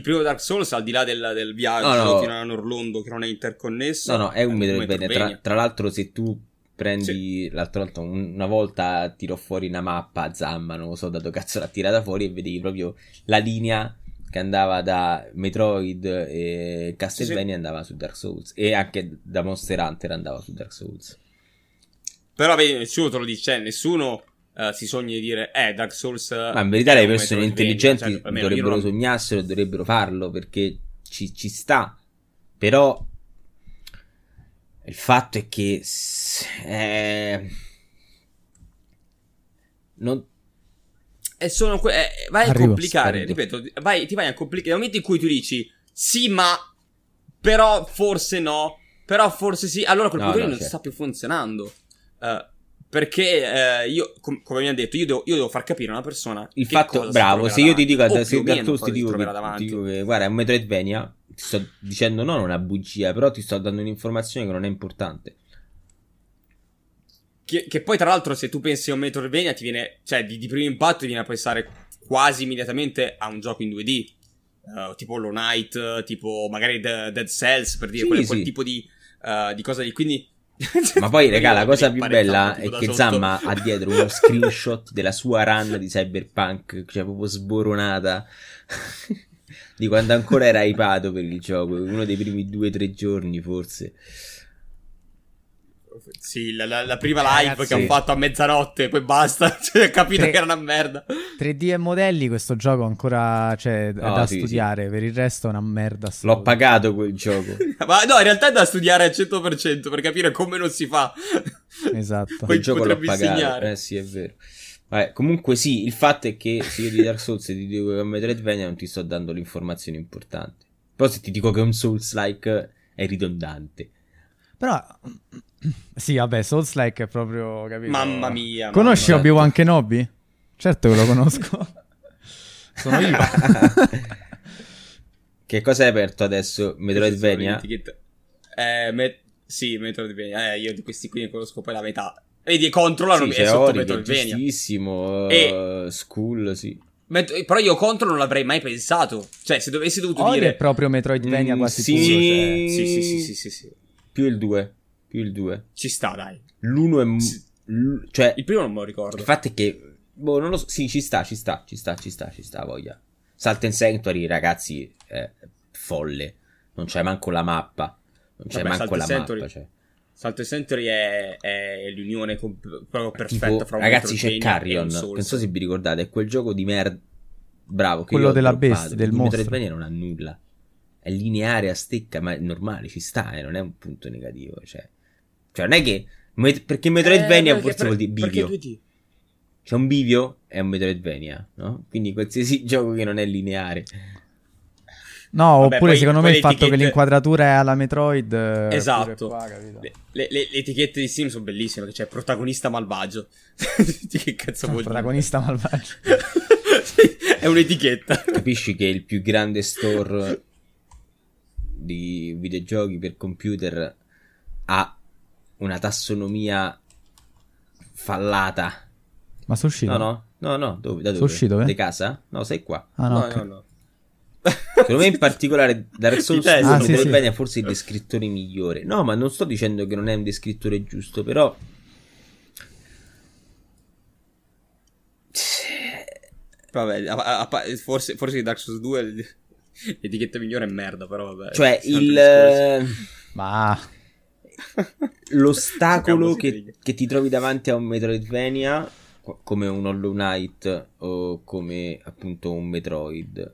primo Dark Souls, al di là del viaggio fino a Norlondo, che non è interconnesso, è un Metroidvania. Tra l'altro, se tu prendi l'altro volta, una volta tirò fuori una mappa a Zamma, non lo so da dove cazzo l'ha tirata fuori, e vedevi proprio la linea che andava da Metroid e Castlevania andava su Dark Souls, e anche da Monster Hunter andava su Dark Souls. Però vedi, nessuno te lo dice, nessuno si sogna di dire Dark Souls. Ma in verità le persone intelligenti dovrebbero sognarselo, dovrebbero farlo, perché ci sta. Però il fatto è che vai a complicare, ripeto, ti vai a complicare. Nel momento in cui tu dici sì, ma però forse no, però forse sì, allora quel punto non sta più funzionando. Perché io, come mi ha detto, io devo far capire a una persona il fatto, bravo, se io ti dico ti dico che guarda è un Metroidvania, ti sto dicendo non una bugia, però ti sto dando un'informazione che non è importante, che poi tra l'altro se tu pensi a un Metroidvania ti viene, cioè di primo impatto ti viene a pensare quasi immediatamente a un gioco in 2D, tipo Hollow Knight, tipo magari Dead Cells, per dire quel tipo di cosa lì, quindi Ma poi, regà, la cosa più bella è che Zamma ha dietro uno screenshot della sua run di Cyberpunk, cioè proprio sboronata, di quando ancora era hypato per il gioco, uno dei primi 2-3 giorni forse. Sì, la prima live ragazzi, che ho fatto a mezzanotte, poi basta, cioè, ho capito che era una merda. 3D e modelli, questo gioco ancora, cioè, no, da studiare, sì. Per il resto è una merda assoluta. L'ho pagato quel gioco. Ma no, in realtà è da studiare al 100% per capire come non si fa. Esatto. Poi il gioco l'ho pagato, sì, è vero. Vabbè, comunque sì, il fatto è che se io di Dark Souls ti dico che è un Metroidvania non ti sto dando l'informazione importante. Però se ti dico che è un Souls-like è ridondante. Però... sì, vabbè, Souls-like è proprio, capito? Mamma mia. Conosci Obi-Wan Kenobi? Certo che lo conosco. Sono io. Che cosa hai aperto adesso? Metroidvania? Sì, Metroidvania. Io di questi qui ne conosco poi la metà. Vedi, Control non mi è sotto Metroidvania. Giustissimo. School, sì. Però io Control non l'avrei mai pensato. Cioè, se dovessi dovuto dire... è proprio Metroidvania quasi sì. Puro, cioè... sì. Più il 2. Il 2 ci sta, dai. L'uno è cioè il primo non me lo ricordo. Il fatto è che boh, non lo so. Sì, ci sta voglia. Salt and Sanctuary, ragazzi, è folle. Non c'è manco la mappa. Non c'è mappa, cioè. Salt and Sanctuary è l'unione proprio perfetta tipo, fra un ragazzi, c'è Carrion. Non so se vi ricordate, è quel gioco di merda. Bravo, che quello della bestia, del mostro. Metroidvania non ha nulla. È lineare a stecca, ma è normale, ci sta, non è un punto negativo, cioè. Cioè non è che perché Metroidvania forse vuol dire bivio. C'è un bivio è un Metroidvania, no? Quindi qualsiasi gioco che non è lineare. No, vabbè, oppure poi, secondo me il fatto che l'inquadratura è alla Metroid. Esatto. Qua, le etichette di Steam sono bellissime, che c'è protagonista malvagio. Che cazzo vuol dire? Protagonista malvagio. È un'etichetta. Capisci che il più grande store di videogiochi per computer ha una tassonomia fallata. Ma sono uscito? No, da dove? Sono uscito, di casa? No, sei qua. Ah, no. Secondo me in particolare Dark Souls Metroidvania forse il descrittore migliore. No, ma non sto dicendo che non è un descrittore giusto, però vabbè, forse Dark Souls 2 l'etichetta migliore è merda, però vabbè. Cioè il ma l'ostacolo che ti trovi davanti a un Metroidvania come un Hollow Knight o come appunto un Metroid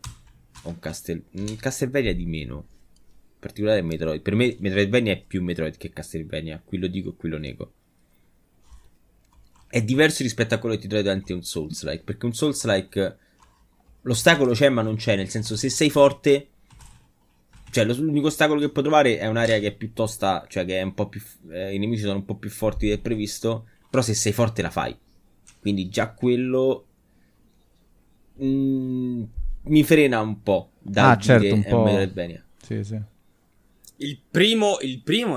o un Castlevania di meno, in particolare Metroid. Per me Metroidvania è più Metroid che Castlevania, qui lo dico e qui lo nego. È diverso rispetto a quello che ti trovi davanti a un Souls-like, perché un Souls-like l'ostacolo c'è ma non c'è, nel senso se sei forte. Cioè, l'unico ostacolo che puoi trovare è un'area che è piuttosto... Cioè, che è un po' più... i nemici sono un po' più forti del previsto. Però se sei forte la fai. Quindi già quello... mi frena un po'. Da certo, un po'. Metroidvania. Sì. Il primo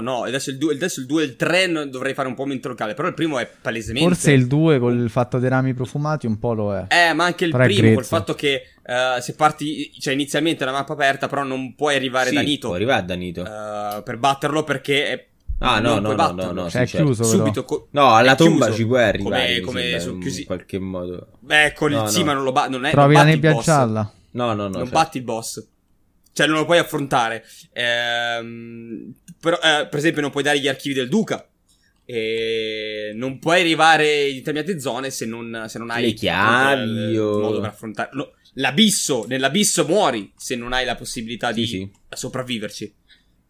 no. Adesso il 2 e il 3 dovrei fare un po' mente locale. Però il primo è palesemente... Forse il 2 col fatto dei rami profumati un po' lo è. Ma anche il però primo col fatto che... se parti, cioè inizialmente è una mappa aperta, però non puoi arrivare da Nioh. Puoi arrivare da Nioh per batterlo perché è... No, cioè, è chiuso subito. No, alla tomba ci puoi arrivare come sono chiusi in qualche modo. Beh, con il sì, ma non lo non è trovi la nebbia gialla. No, non batti il boss. Cioè non lo puoi affrontare. Però per esempio non puoi dare gli archivi del duca. E non puoi arrivare in determinate zone se non hai le chiavi o modo per affrontare. No. L'abisso, nell'abisso muori se non hai la possibilità di sopravviverci.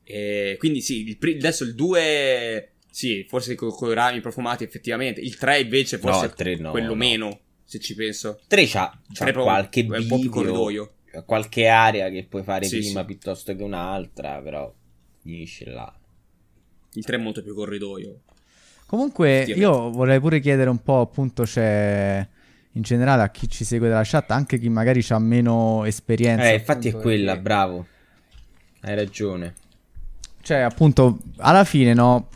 E quindi sì, adesso il 2 sì, forse con i rami profumati effettivamente. Il 3 invece forse quello meno, se ci penso. 3 c'ha qualche corridoio, qualche area che puoi fare prima piuttosto che un'altra, però finisce là. Il 3 è molto più corridoio. Comunque io vorrei pure chiedere un po', appunto, c'è in generale a chi ci segue dalla chat, anche chi magari ha meno esperienza. Infatti è quella, perché... bravo. Hai ragione. Cioè, appunto, alla fine, no,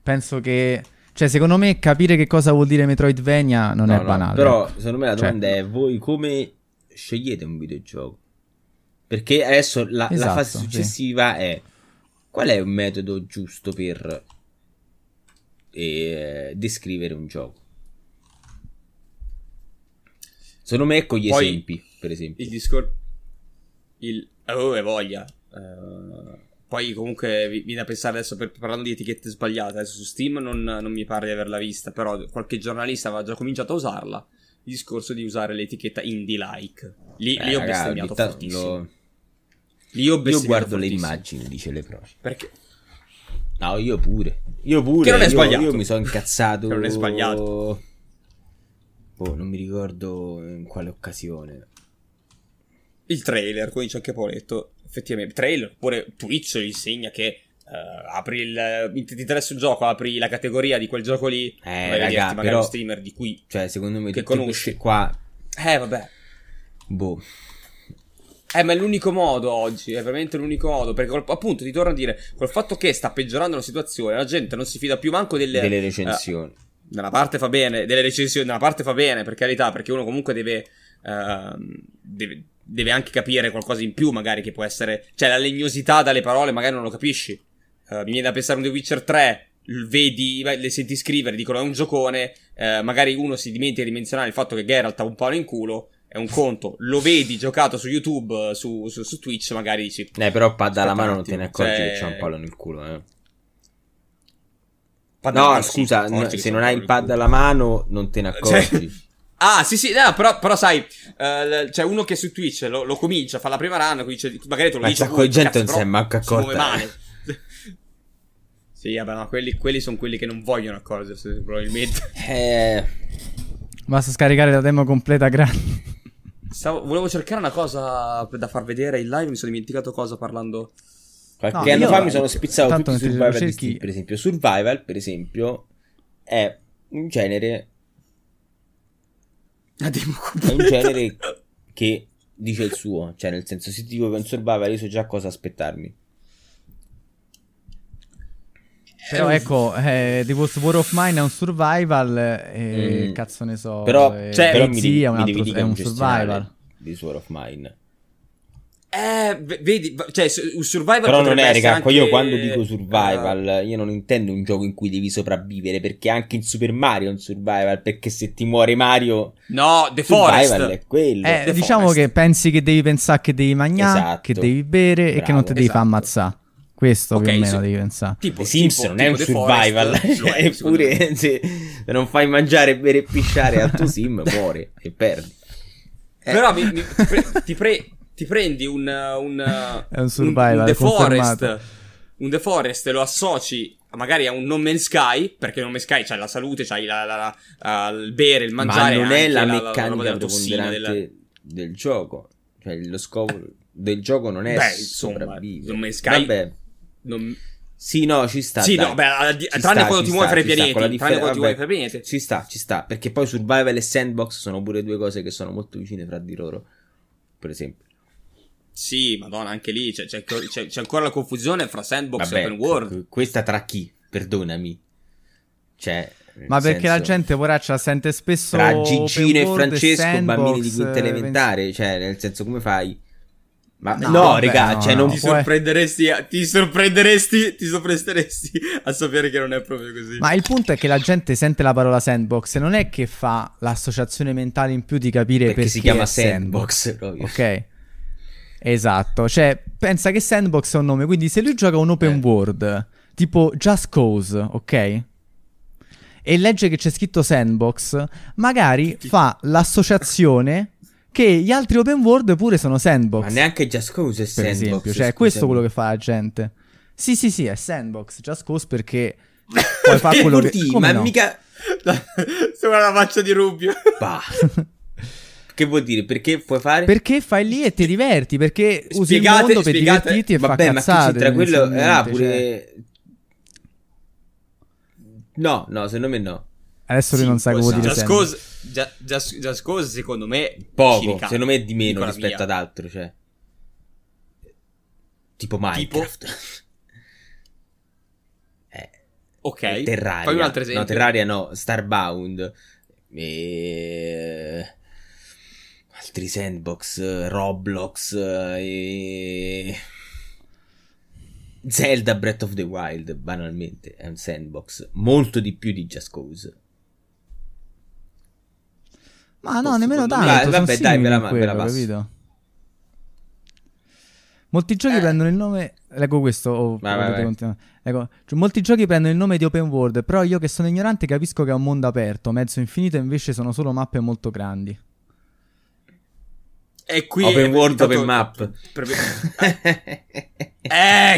penso che... Cioè, secondo me capire che cosa vuol dire Metroidvania non è banale. Però, secondo me la domanda è, voi come scegliete un videogioco? Perché adesso la fase successiva è, qual è un metodo giusto per e descrivere un gioco. Secondo me, con gli poi, esempi, per esempio. Il discorso... poi comunque viene a pensare adesso, parlando di etichette sbagliate, adesso su Steam non mi pare di averla vista, però qualche giornalista aveva già cominciato a usarla, il discorso di usare l'etichetta indie-like. Lì ho bestemmiato fortissimo. Io guardo fortissimo. Le immagini, dice le prove. Perché? No, io pure. Che non è sbagliato. Io mi sono incazzato. Che non è sbagliato. Non mi ricordo in quale occasione. Il trailer, quindi c'è anche Poletto. Effettivamente, trailer, oppure Twitch insegna che apri ti interessa un gioco, apri la categoria di quel gioco lì, vai a vederti magari un streamer di qui, cioè secondo me che conosci qua. Vabbè. Boh. Ma è l'unico modo oggi, è veramente l'unico modo, perché appunto ti torno a dire, col fatto che sta peggiorando la situazione, la gente non si fida più manco delle recensioni. Da una parte fa bene, delle recensioni, da una parte fa bene, per carità, perché uno comunque deve anche capire qualcosa in più, magari, che può essere... Cioè, la legnosità dalle parole magari non lo capisci. Mi viene da pensare un The Witcher 3, le senti scrivere, dicono è un giocone, magari uno si dimentica di menzionare il fatto che Geralt ha un palo in culo, è un conto. Lo vedi giocato su YouTube, su Twitch, magari dici... però dalla mano non te ne accorgi, cioè... che c'è un palo nel culo, No, scusa, se non hai il pad alla mano non te ne accorgi. Cioè... Ah, sì, no, però sai, c'è uno che su Twitch lo comincia, fa la prima run, magari te lo dice. Ma c'è gente non si è manco accorta. Sì, vabbè, no, quelli sono quelli che non vogliono accorgersi, probabilmente. Basta scaricare la demo completa, gratis. Volevo cercare una cosa da far vedere in live, mi sono dimenticato cosa parlando. Qualche anno fa mi sono spizzato tutti i survival di Steam, per esempio. Survival, per esempio, è un genere... è un genere che dice il suo, cioè nel senso, se ti dico che un survival, io so già cosa aspettarmi. Però ecco, This War of Mine è un survival cazzo ne so. Però, è un survival This War of Mine. Vedi, cioè un survival. Però non è, raga, anche... io quando dico survival io non intendo un gioco in cui devi sopravvivere, perché anche in Super Mario è un survival, perché se ti muore Mario, no, The Forest è quello. Diciamo Forest. Che pensi che devi pensare che devi mangiare, esatto, che devi bere, bravo, e che non ti devi far ammazzare. Questo okay, più o meno devi pensare. Tipo Sims non è un The survival, eppure se non fai mangiare, bere e pisciare al tuo sim muore e perdi. Però ti prendi un survival, un The Forest, un The Forest, lo associ magari a un No Man's Sky, perché No Man's Sky c'hai la salute, c'hai il bere, il mangiare. Ma non è la meccanica del gioco, cioè lo scopo del gioco non è sopravvivere. No Man's Sky, vabbè. Sì, no, ci sta. Sì, dai. No, tranne quando ti muovi fra i pianeti, ci sta, perché poi survival e sandbox sono pure due cose che sono molto vicine fra di loro, per esempio. Sì, madonna, anche lì c'è ancora la confusione fra sandbox e open world. Questa tra chi? Perdonami. Cioè, ma perché senso, la gente poraccia sente spesso tra Gigino e Francesco, sandbox, bambini di quinta elementare, cioè nel senso, come fai? Ma no, raga, no, cioè non ti sorprenderesti, a sapere che non è proprio così. Ma il punto è che la gente sente la parola sandbox e non è che fa l'associazione mentale in più di capire perché si chiama sandbox. Ok. Esatto, cioè pensa che sandbox è un nome, quindi se lui gioca un open world tipo Just Cause, ok, e legge che c'è scritto sandbox, magari fa l'associazione che gli altri open world pure sono sandbox. Ma neanche Just Cause è sandbox, per esempio, cioè questo è quello che fa la gente. Sì, è sandbox Just Cause, perché poi fa quello che... Come ma no? Mica sembra la faccia di Rubio. Bah. Che vuol dire? Perché puoi fare? Perché fai lì e ti diverti, perché usi il mondo per divertirti e fa cazzate. Vabbè, ma che c'entra quello? Pure... No, secondo me no. Adesso lui non sa cosa dire. Just Cause secondo me poco, secondo me è di meno rispetto ad altro, cioè. Tipo Minecraft. Tipo... ok. Terraria. Fai un altro esempio. No, Terraria no, Starbound. Altri sandbox, Roblox e... Zelda Breath of the Wild banalmente è un sandbox, molto di più di Just Cause. Ma no, nemmeno tanto. Vabbè, dai, me la passo, capito? Molti giochi prendono il nome. Ecco questo. Ecco, cioè, molti giochi prendono il nome di open world, però io che sono ignorante capisco che è un mondo aperto, mezzo infinito, invece sono solo mappe molto grandi. E qui open world, stato... open map.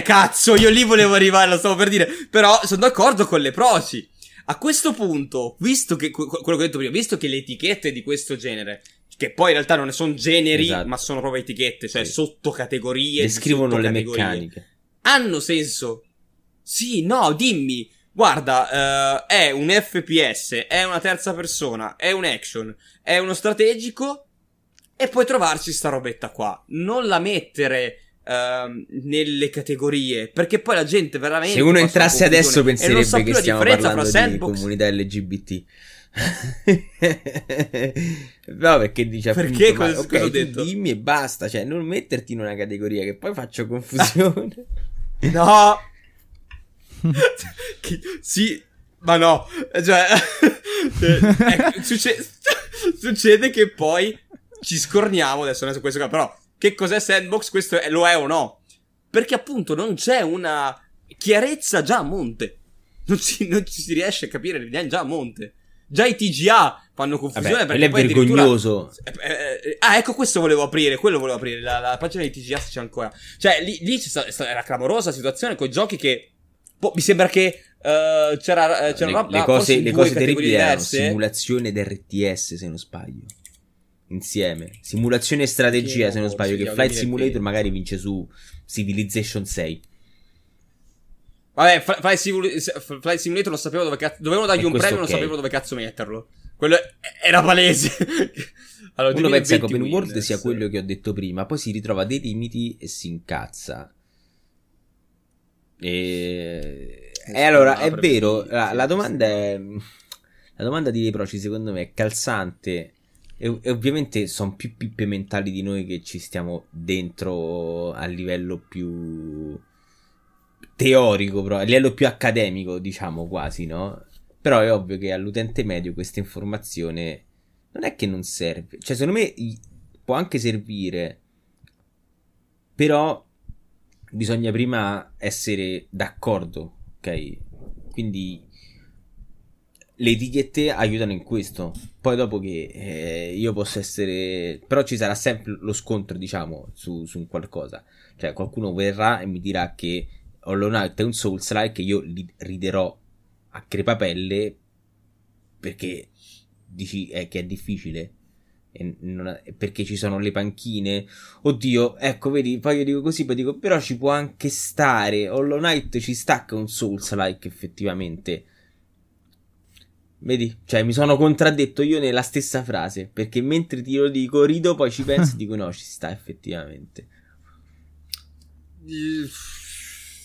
Cazzo, io lì volevo arrivare, lo stavo per dire. Però sono d'accordo con le prosi. A questo punto, visto che quello che ho detto prima, visto che le etichette di questo genere, che poi in realtà non ne sono generi, esatto, ma sono proprio etichette, cioè sì, sottocategorie, descrivono le meccaniche, hanno senso. Sì, no, dimmi, guarda, è un FPS, è una terza persona, è un action, è uno strategico, e puoi trovarci sta robetta qua. Non la mettere nelle categorie, perché poi la gente veramente, se uno entrasse adesso penserebbe che stiamo parlando di comunità LGBT. Vabbè, che dice, perché appunto, cosa ho detto? Dimmi e basta, cioè non metterti in una categoria che poi faccio confusione. No. Sì, ma no, cioè succede che poi ci scorniamo adesso su questo caso, però che cos'è sandbox? Questo è, lo è o no? Perché appunto non c'è una chiarezza già a monte. Non ci si riesce a capire neanche già a monte. Già i TGA fanno confusione. Vabbè, perché poi è vergognoso. Ecco, questo volevo aprire. Quello volevo aprire. La pagina di TGA se c'è ancora. Cioè lì è la clamorosa situazione con i giochi che... mi sembra che c'era le cose terribili erano simulazione ed RTS, se non sbaglio. Insieme simulazione e strategia, se non sbaglio, che Flight Simulator magari vince su Civilization 6. Vabbè, Flight Simulator lo sapevo dove cazzo dovevano dargli un premio, okay. Non sapevo dove cazzo metterlo, quello era palese. Allora, uno pensa che Open World sia quello che ho detto prima, poi si ritrova dei limiti e si incazza. E allora è vero, la domanda è, la domanda di Proci secondo me è calzante. E ovviamente sono più pippe mentali di noi che ci stiamo dentro a livello più teorico, però a livello più accademico, diciamo, quasi, no? Però è ovvio che all'utente medio questa informazione non è che non serve, cioè secondo me può anche servire, però bisogna prima essere d'accordo, ok? Quindi le etichette aiutano in questo. Poi dopo che io posso essere... Però ci sarà sempre lo scontro, diciamo, su un qualcosa. Cioè qualcuno verrà e mi dirà che Hollow Knight è un Souls-like, e io li riderò a crepapelle perché dici che è difficile. E non, perché ci sono le panchine. Oddio, ecco, vedi, poi io dico così, poi dico, però ci può anche stare. Hollow Knight ci stacca un Souls-like effettivamente. Vedi, cioè mi sono contraddetto io nella stessa frase, perché mentre ti lo dico rido, poi ci penso e dico no, ci sta effettivamente.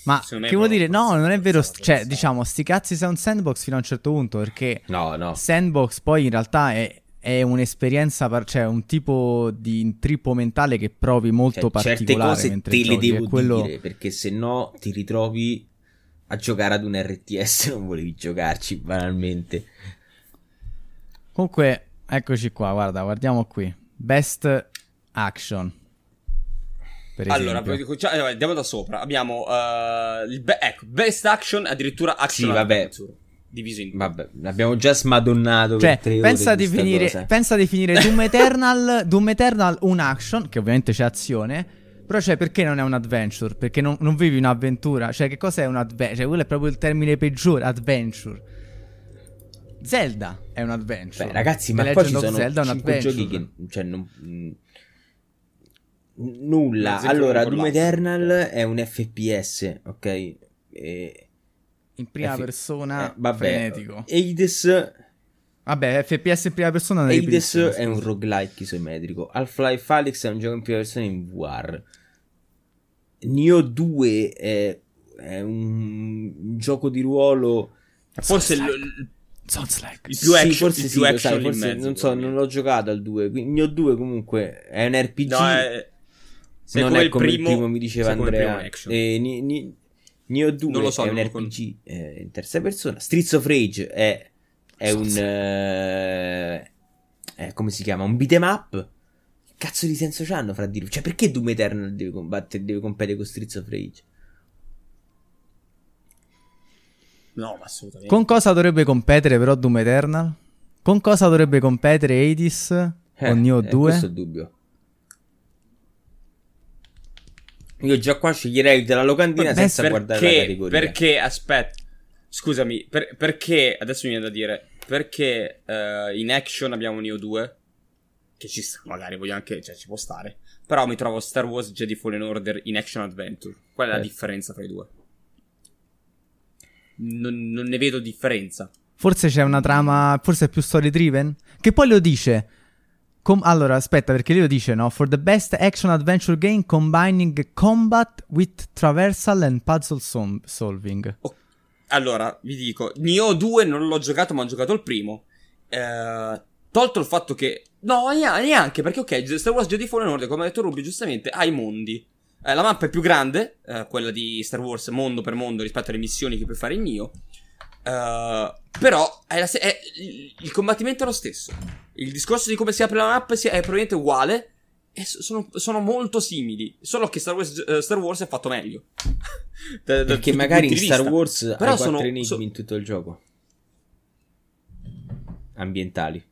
Ma che vuol dire? No, non è vero, cioè diciamo sti cazzi sei un sandbox fino a un certo punto, perché no. Sandbox poi in realtà è un'esperienza, cioè un tipo di intrippo mentale che provi molto, cioè, particolare. Certe cose te le devo dire, perché se no ti ritrovi a giocare ad un RTS, non volevi giocarci banalmente. Comunque eccoci qua, guardiamo qui Best Action, per esempio. Allora, andiamo da sopra. Abbiamo Best Action, addirittura Action, sì, vabbè, diviso in... Vabbè, l'abbiamo già smadonnato, cioè, per pensa di finire Doom Eternal un action, che ovviamente c'è azione. Però cioè, perché non è un adventure? Perché non vivi un'avventura? Cioè, che cos'è un adventure? Cioè, quello è proprio il termine peggiore, adventure. Zelda è un adventure. Beh, ragazzi, ma poi ci sono Zelda 5 giochi che... Cioè, nulla. Allora, Doom Eternal è un FPS, ok? In prima persona, vabbè, frenetico. Hades... Vabbè, FPS in prima persona. Hades è un roguelike isometrico. Half-Life Alyx è un gioco in prima persona in VR. Nioh 2 è un gioco di ruolo. Forse il più action, sì, forse il più sì, action, sai, forse, mezzo, non so, non l'ho giocato al 2. Nioh 2 comunque è un RPG. No, non è come il primo mi diceva Andrea. Nioh 2 so, è un RPG in terza persona. Streets of Rage è un come si chiama? Un beat'em up. Che cazzo di senso c'hanno fra di loro? Cioè, perché Doom Eternal deve combattere, deve competere con Streets of Rage? No, ma assolutamente. Con cosa dovrebbe competere però Doom Eternal? Con cosa dovrebbe competere Hades o Nioh 2? Questo è il dubbio. Io già qua sceglierei della locandina senza guardare la categoria. Perché, aspetta, scusami, perché, adesso mi viene da dire, perché in action abbiamo Nioh 2, che ci sta, magari voglio anche, cioè ci può stare, però mi trovo Star Wars Jedi Fallen Order in action adventure. Qual è la differenza tra i due? Non ne vedo differenza. Forse c'è una trama, forse è più story driven, che poi lo dice... allora, aspetta, perché lui lo dice, no? For the best action adventure game combining combat with traversal and puzzle solving. Oh. Allora, vi dico, Nioh 2 non l'ho giocato, ma ho giocato il primo. Tolto il fatto che... no, neanche, perché ok, Star Wars Jedi Fallen Order, come ha detto Rubio giustamente, ha i mondi. La mappa è più grande, quella di Star Wars, mondo per mondo, rispetto alle missioni che puoi fare in Nioh. Però il combattimento è lo stesso. Il discorso di come si apre la mappa è probabilmente uguale. E sono molto simili. Solo che Star Wars è fatto meglio. Perché magari in Star Wars hai quattro enigmi in tutto il gioco. Ambientali,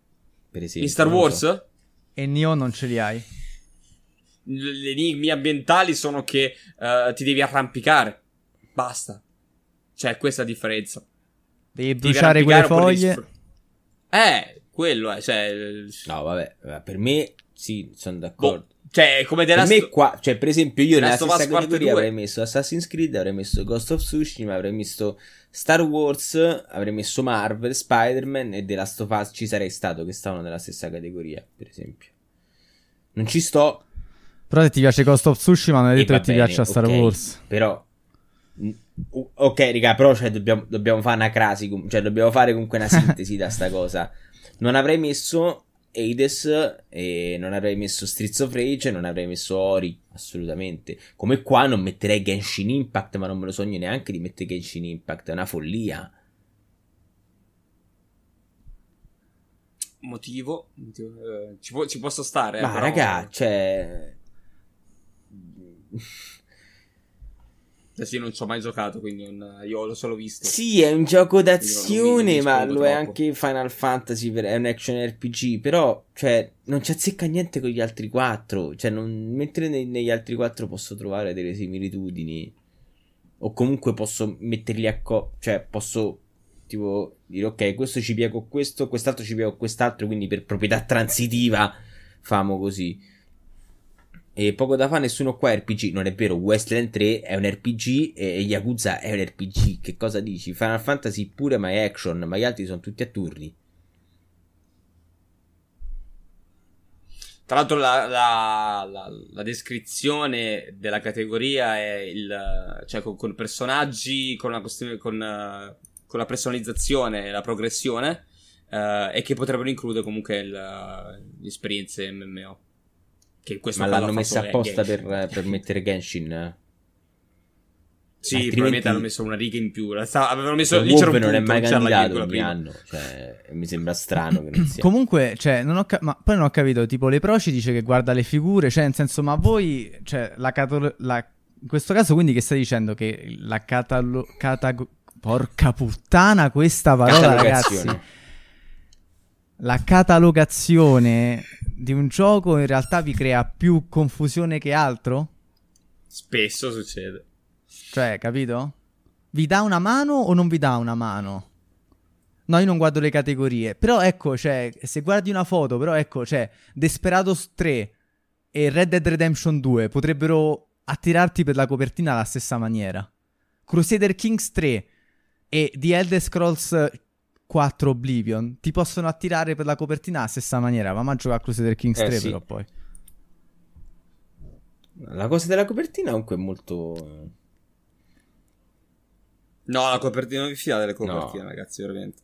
per esempio. In Star Wars? So. E Nioh non ce li hai. Gli enigmi ambientali sono che ti devi arrampicare. Basta. Cioè, questa è la differenza. Devi bruciare quelle foglie. Quello è, cioè... no, vabbè, per me sì, sono d'accordo. Cioè, come per me qua, cioè, per esempio, io nella stessa categoria avrei messo Assassin's Creed, avrei messo Ghost of Tsushima, avrei messo Star Wars, avrei messo Marvel, Spider-Man e The Last of Us ci sarei stato, che stavano nella stessa categoria, per esempio. Non ci sto. Però se ti piace Ghost of Tsushima non hai detto che ti piaccia Star Wars. Però... ok, raga, però cioè, dobbiamo fare una crasi, cioè dobbiamo fare comunque una sintesi da sta cosa. Non avrei messo Hades e non avrei messo Streets of Rage e non avrei messo Ori, assolutamente. Come qua non metterei Genshin Impact, ma non me lo sogno neanche di mettere Genshin Impact, è una follia. Motivo ci posso stare, ma però... raga, cioè adesso io non ci ho mai giocato, quindi io l'ho solo visto. Sì, è un gioco d'azione, ma lo è anche Final Fantasy, è un action RPG, però cioè non ci azzecca niente con gli altri quattro, cioè mentre negli altri quattro posso trovare delle similitudini o comunque posso metterli a cioè posso tipo dire ok, questo ci piega con questo, quest'altro ci piega con quest'altro, quindi per proprietà transitiva famo così. E poco da fa, nessuno qua è RPG. Non è vero, Westland 3 è un RPG e Yakuza è un RPG. Che cosa dici? Final Fantasy pure, ma è action. Ma gli altri sono tutti a turni. Tra l'altro la descrizione della categoria è cioè con personaggi, con la personalizzazione e la progressione, e che potrebbero includere comunque le esperienze MMO. Che ma l'hanno messa apposta per mettere Genshin. Sì, altrimenti... probabilmente hanno messo una riga in più. Avevano messo lì, c'era un punto, non è mai candidato ogni anno, cioè, mi sembra strano che non sia. Comunque, cioè, ma poi non ho capito, tipo Leproci dice che guarda le figure, cioè nel senso, ma voi, cioè, in questo caso quindi che stai dicendo? Che la porca puttana questa parola, ragazzi. La catalogazione di un gioco in realtà vi crea più confusione che altro? Spesso succede. Cioè, capito? Vi dà una mano o non vi dà una mano? No, io non guardo le categorie. Però ecco, cioè, se guardi una foto, però ecco, cioè, Desperados 3 e Red Dead Redemption 2 potrebbero attirarti per la copertina alla stessa maniera. Crusader Kings 3 e The Elder Scrolls 4 Oblivion ti possono attirare per la copertina alla stessa maniera, ma a giocare a Crusader Kings 3 sì. Però poi la cosa della copertina comunque è molto... no, la copertina non vi fidate delle copertine, no. Ragazzi, veramente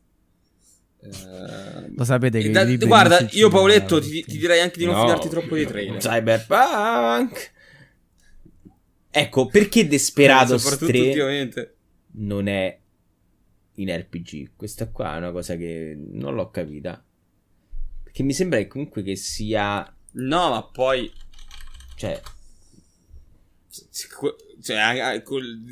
lo sapete che guarda, io Paoletto ti direi anche di non fidarti troppo dei trailer. Cyberpunk Ecco, perché Desperados 3 ultimamente non è in RPG? Questa qua è una cosa che non l'ho capita, perché mi sembra che comunque che sia... No, ma poi... Cioè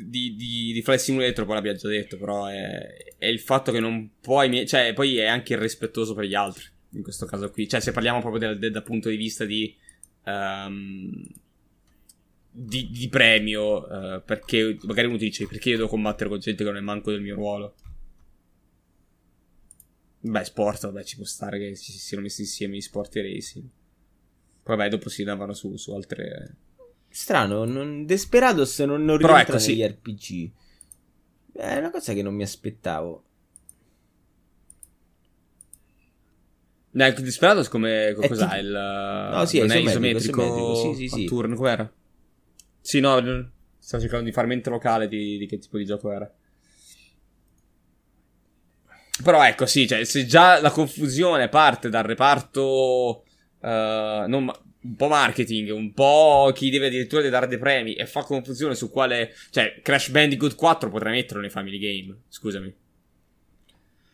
di Flight Simulator poi l'abbiamo già detto, però è il fatto che non puoi... Cioè, poi è anche irrispettoso per gli altri, in questo caso qui. Cioè, se parliamo proprio dal punto di vista di premio, perché magari uno ti dice: perché io devo combattere con gente che non è manco del mio ruolo? Beh, sport, vabbè, ci può stare che si siano messi insieme gli sport e i racing. Poi vabbè, dopo si andavano su altre... Strano, Desperados non rientra, ecco, negli RPG. È una cosa che non mi aspettavo. Desperados come cos'ha? Non è isometrico. Sì. Turno, come era? Sì, no, stavo cercando di farmi mente locale di che tipo di gioco era. Però ecco, sì, cioè, se già la confusione parte dal reparto un po' marketing, un po' chi deve addirittura dare dei premi, e fa confusione su quale... Cioè, Crash Bandicoot 4 potrà metterlo nei Family Game, scusami.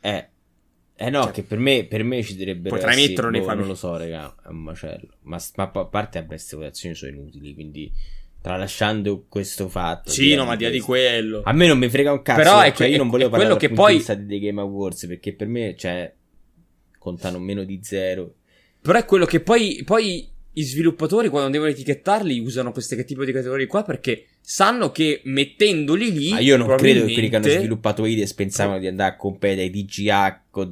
No, cioè, che per me ci direbbero... Potrà metterlo nei Family Game. Non lo so, raga, è un macello. Ma a parte le speculazioni sono inutili, quindi... Tralasciando questo fatto... Sì, no, ma di quello... A me non mi frega un cazzo, però cioè, io non volevo parlare dal punto di vista dei Game Awards, perché per me, cioè, contano meno di zero. Però è quello che poi gli sviluppatori, quando devono etichettarli, usano queste tipo di categorie qua, perché sanno che mettendoli lì... Ma io non credo che quelli che hanno sviluppato Hades pensavano di andare a competere ai DGA con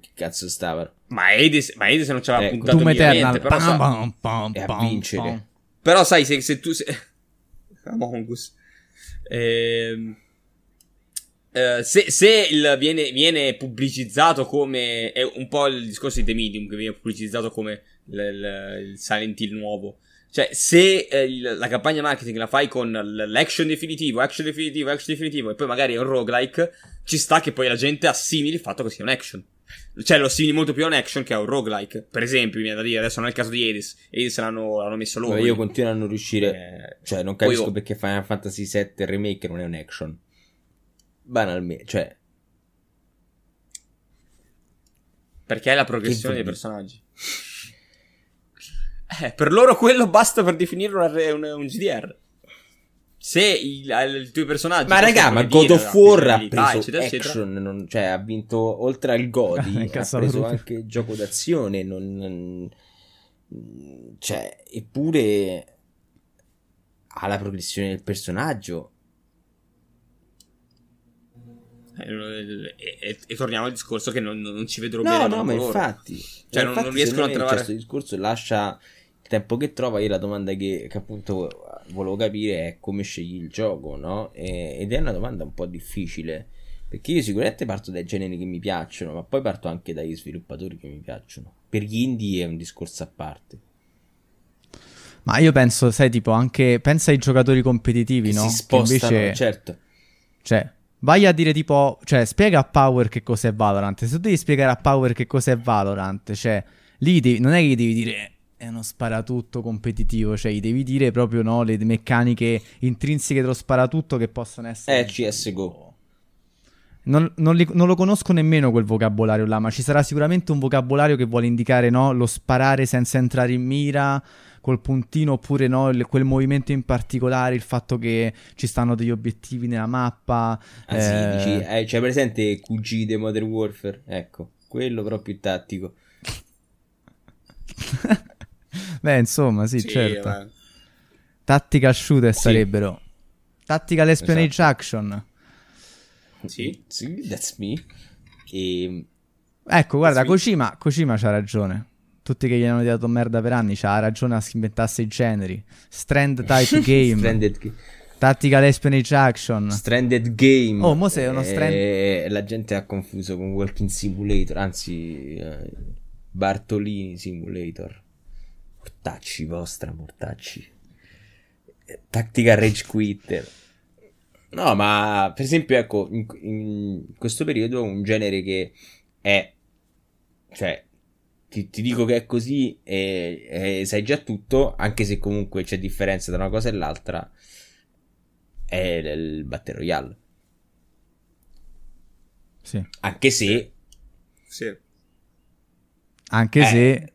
chi cazzo stavano. Ma Hades non ci aveva puntato niente, però è a vincere... Però sai, se tu sei... Among Us. Se il viene pubblicizzato come... È un po' il discorso di The Medium, che viene pubblicizzato come il Silent Hill nuovo. Cioè, se la campagna marketing la fai con l'action definitivo, e poi magari è un roguelike, ci sta che poi la gente assimili il fatto che sia un action. Cioè, lo simili molto più a un action che a un roguelike. Per esempio, mi viene da dire, adesso non è il caso di Hades l'hanno messo loro. Io continuo a non riuscire, cioè non capisco perché Final Fantasy VII Remake non è un action, banalmente, cioè perché è la progressione dei personaggi. Per loro quello basta per definire un GDR. Se i tuoi personaggi... Ma raga, ma God of War ha preso eccetera. Non, cioè ha vinto oltre al Godi, ha preso anche gioco d'azione, cioè, eppure ha la progressione del personaggio. E torniamo al discorso che non ci vedrò bene. No, ma infatti, cioè, infatti non riescono a trovare questo discorso, lascia il tempo che trova. Io la domanda che appunto volevo capire è come scegli il gioco, no? Ed è una domanda un po' difficile, perché io sicuramente parto dai generi che mi piacciono, ma poi parto anche dagli sviluppatori che mi piacciono. Per gli indie è un discorso a parte. Ma io penso, sai, tipo anche pensa ai giocatori competitivi che no? Si spostano, che invece... certo. Cioè, vai a dire tipo, cioè spiega a Power che cos'è Valorant. Se tu devi spiegare a Power che cos'è Valorant, cioè lì non è che devi dire è uno sparatutto competitivo, cioè gli devi dire proprio, no, le meccaniche intrinseche dello sparatutto che possono essere... CSGO. Non lo conosco nemmeno quel vocabolario là, ma ci sarà sicuramente un vocabolario che vuole indicare, no, lo sparare senza entrare in mira col puntino, oppure no, quel movimento in particolare, il fatto che ci stanno degli obiettivi nella mappa. Sì, dici, c'è presente QG di Modern Warfare? Ecco, quello però più tattico. Beh, insomma, sì, certo. Tattica shooter, sì. Sarebbero Tactical Espionage, esatto. Action. Sì, that's me. E... Ecco, guarda, Kojima c'ha ragione. Tutti che gli hanno dato merda per anni, c'ha ragione a inventasse i generi. Strand type game. Tactical Espionage Action. Stranded Game. Oh, mo sei uno strand... La gente ha confuso con Walking Simulator, anzi Bartolini Simulator. Mortacci vostra, mortacci. Tactical Rage Quitter. No, ma per esempio, ecco, in questo periodo un genere che è, cioè, ti dico che è così e sai già tutto, anche se comunque c'è differenza tra una cosa e l'altra, è il Battle Royale. Sì. Anche se... Sì. Anche se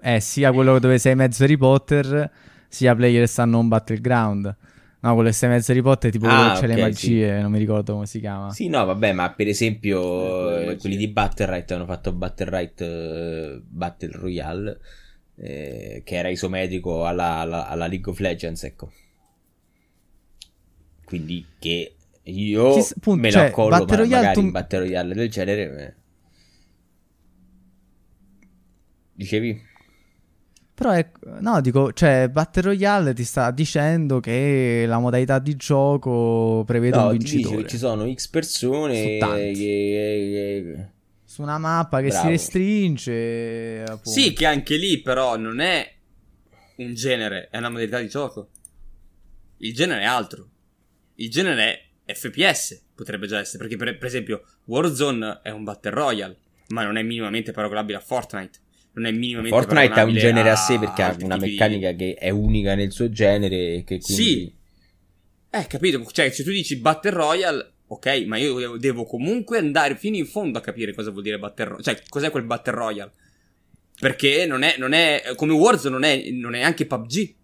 è sia quello dove sei mezzo Harry Potter, sia player che stanno un battleground. No, quello che sei mezzo Harry Potter tipo quello c'è, okay, le magie, sì. Non mi ricordo come si chiama. Sì, no, vabbè, ma per esempio quelli di Battle.Right hanno fatto Battle Royale, che era isometrico alla League of Legends, ecco. Quindi che io me lo accollo, ma magari un Battle Royale del genere... Dicevi? Però no, dico, cioè Battle Royale ti sta dicendo che la modalità di gioco prevede un vincitore. Dice che ci sono X persone su una mappa che si restringe, appunto. Sì, che anche lì però non è un genere, è una modalità di gioco. Il genere è altro. Il genere è FPS, potrebbe già essere, perché per esempio Warzone è un Battle Royale, ma non è minimamente paragonabile a Fortnite. Non è minimamente Fortnite è un genere a sé, perché ha una meccanica che è unica nel suo genere, che quindi... Sì, capito, cioè se tu dici Battle Royale, ok, ma io devo comunque andare fino in fondo a capire cosa vuol dire Battle Royale, cioè cos'è quel Battle Royale, perché non è come Warzone, non è anche PUBG,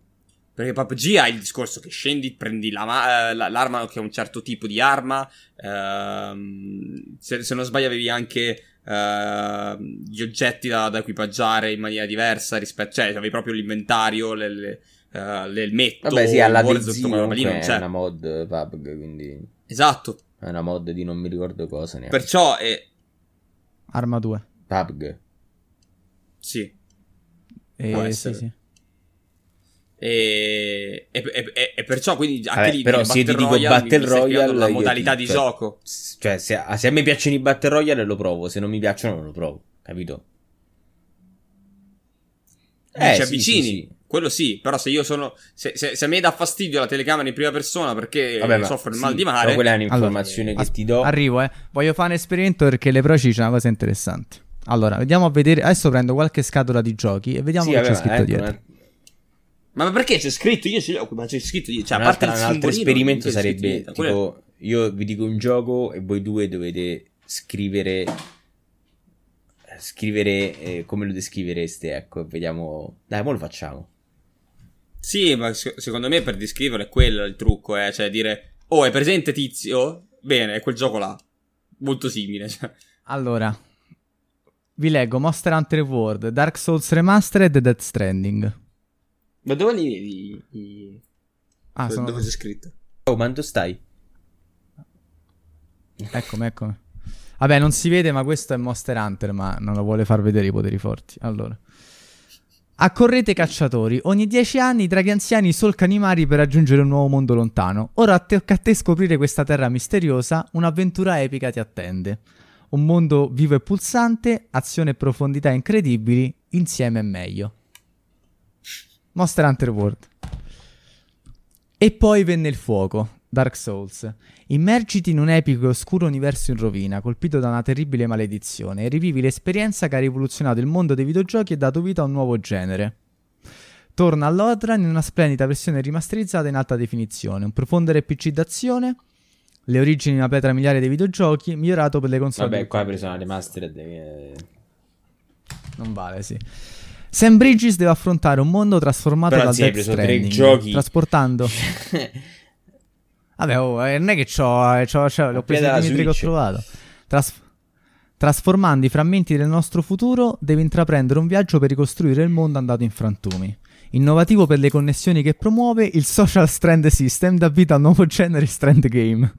perché PUBG ha il discorso che scendi, prendi l'arma, che è un certo tipo di arma, se non sbaglio avevi anche... gli oggetti da equipaggiare in maniera diversa rispetto, cioè avevi proprio l'inventario, l'elmetto. Vabbè, sì, alla DZ comunque è una mod PUBG, quindi esatto, è una mod di non mi ricordo cosa neanche. Perciò è Arma 2 PUBG, sì, sì. E perciò quindi anche lì, però se ti dico Battle Royale, la modalità di gioco, cioè se a me piacciono i Battle Royale lo provo, se non mi piacciono non lo provo, capito? Ci avvicini, sì. Quello sì, però se io sono se a me dà fastidio la telecamera in prima persona perché soffro il mal di mare, però quella è un'informazione che ti do. Arrivo, voglio fare un esperimento perché le proci c'è una cosa interessante. Allora, andiamo a vedere, adesso prendo qualche scatola di giochi e vediamo cosa c'è scritto dietro. Ma perché c'è scritto? Io ce l'ho, ma c'è scritto io. Cioè, a parte un altro esperimento sarebbe tipo, io vi dico un gioco e voi due dovete scrivere come lo descrivereste, ecco, vediamo. Dai, mo lo facciamo. Sì, ma secondo me per descrivere è quello il trucco, cioè dire è presente tizio? Bene, è quel gioco là. Molto simile. Allora, vi leggo Monster Hunter World, Dark Souls Remastered e Death Stranding. Ma dove li... dove c'è scritto? Oh, ma dove stai? Eccomi. Vabbè, non si vede, ma questo è Monster Hunter, ma non lo vuole far vedere i poteri forti. Allora, accorrete cacciatori, ogni 10 anni i draghi anziani solcano i mari per raggiungere un nuovo mondo lontano. Ora tocca a te scoprire questa terra misteriosa, un'avventura epica ti attende. Un mondo vivo e pulsante, azione e profondità incredibili, insieme è meglio. Monster Hunter World. E poi venne il fuoco, Dark Souls. Immergiti in un epico e oscuro universo in rovina, colpito da una terribile maledizione, e rivivi l'esperienza che ha rivoluzionato il mondo dei videogiochi e dato vita a un nuovo genere. Torna all'Odra in una splendida versione rimasterizzata in alta definizione, un profondo RPG d'azione, le origini di una pietra miliare dei videogiochi, migliorato per le console. Vabbè, qua hai preso una remastered non vale, sì. Sam Bridges deve affrontare un mondo trasformato da Death Stranding, trasportando... Vabbè, non è che l'ho preso il Dimitri che ho trovato. Trasformando i frammenti del nostro futuro, deve intraprendere un viaggio per ricostruire il mondo andato in frantumi. Innovativo per le connessioni che promuove, il Social Strand System dà vita a un nuovo genere Strand Game.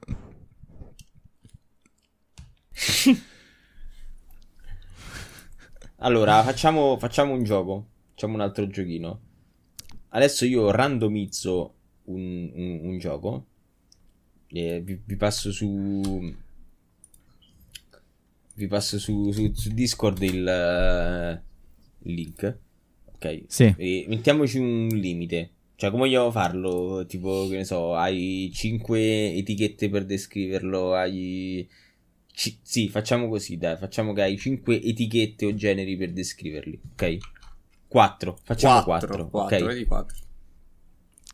Allora, facciamo un gioco. Facciamo un altro giochino. Adesso io randomizzo un gioco. Vi passo su. Vi passo su Discord il link. Ok. Sì. E mettiamoci un limite. Cioè, come vogliamo farlo? Tipo, che ne so, hai 5 etichette per descriverlo, hai Sì, facciamo così, dai, facciamo che hai 5 etichette o generi per descriverli, ok? 4, facciamo 4, okay. 4.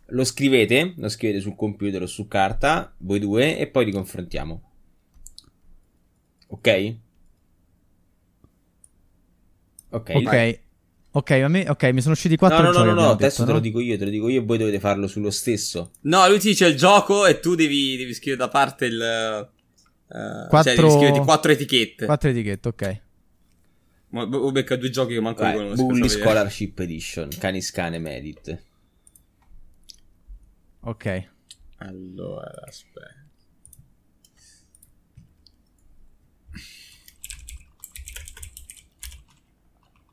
Lo scrivete sul computer o su carta, voi due, e poi li confrontiamo. Ok? Ok, mi sono usciti 4 giochi. No, adesso detto, te lo dico io e voi dovete farlo sullo stesso. No, lui ti dice il gioco e tu devi scrivere da parte il... 4... Cioè, devi scriverti 4 etichette. 4 etichette, ok. Ma ho beccato 2 giochi che manco li conosco. Bully Scholarship Edition, Caniscane Medit. Ok. Allora, aspetta.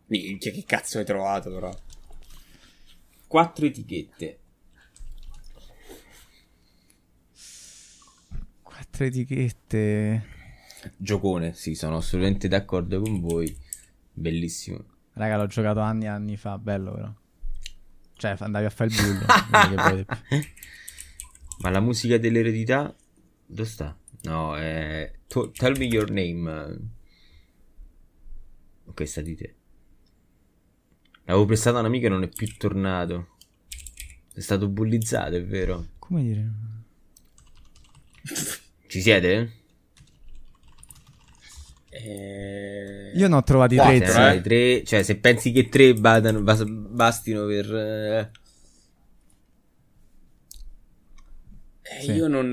Che cazzo hai trovato, però? 4 etichette. 4 etichette. Giocone, sì, sono assolutamente d'accordo con voi. Bellissimo. Raga, l'ho giocato anni e anni fa, bello però. Cioè, andavi a fare il bullo. Ma la musica dell'eredità? Dove sta? No, è... Tell Me Your Name. Ok, sta di te. L'avevo prestato a un amico e non è più tornato. È stato bullizzato, è vero. Come dire? Ci siete? Io ne ho trovati 4, 3. Cioè, se pensi che 3 bastino per... Sì. Io non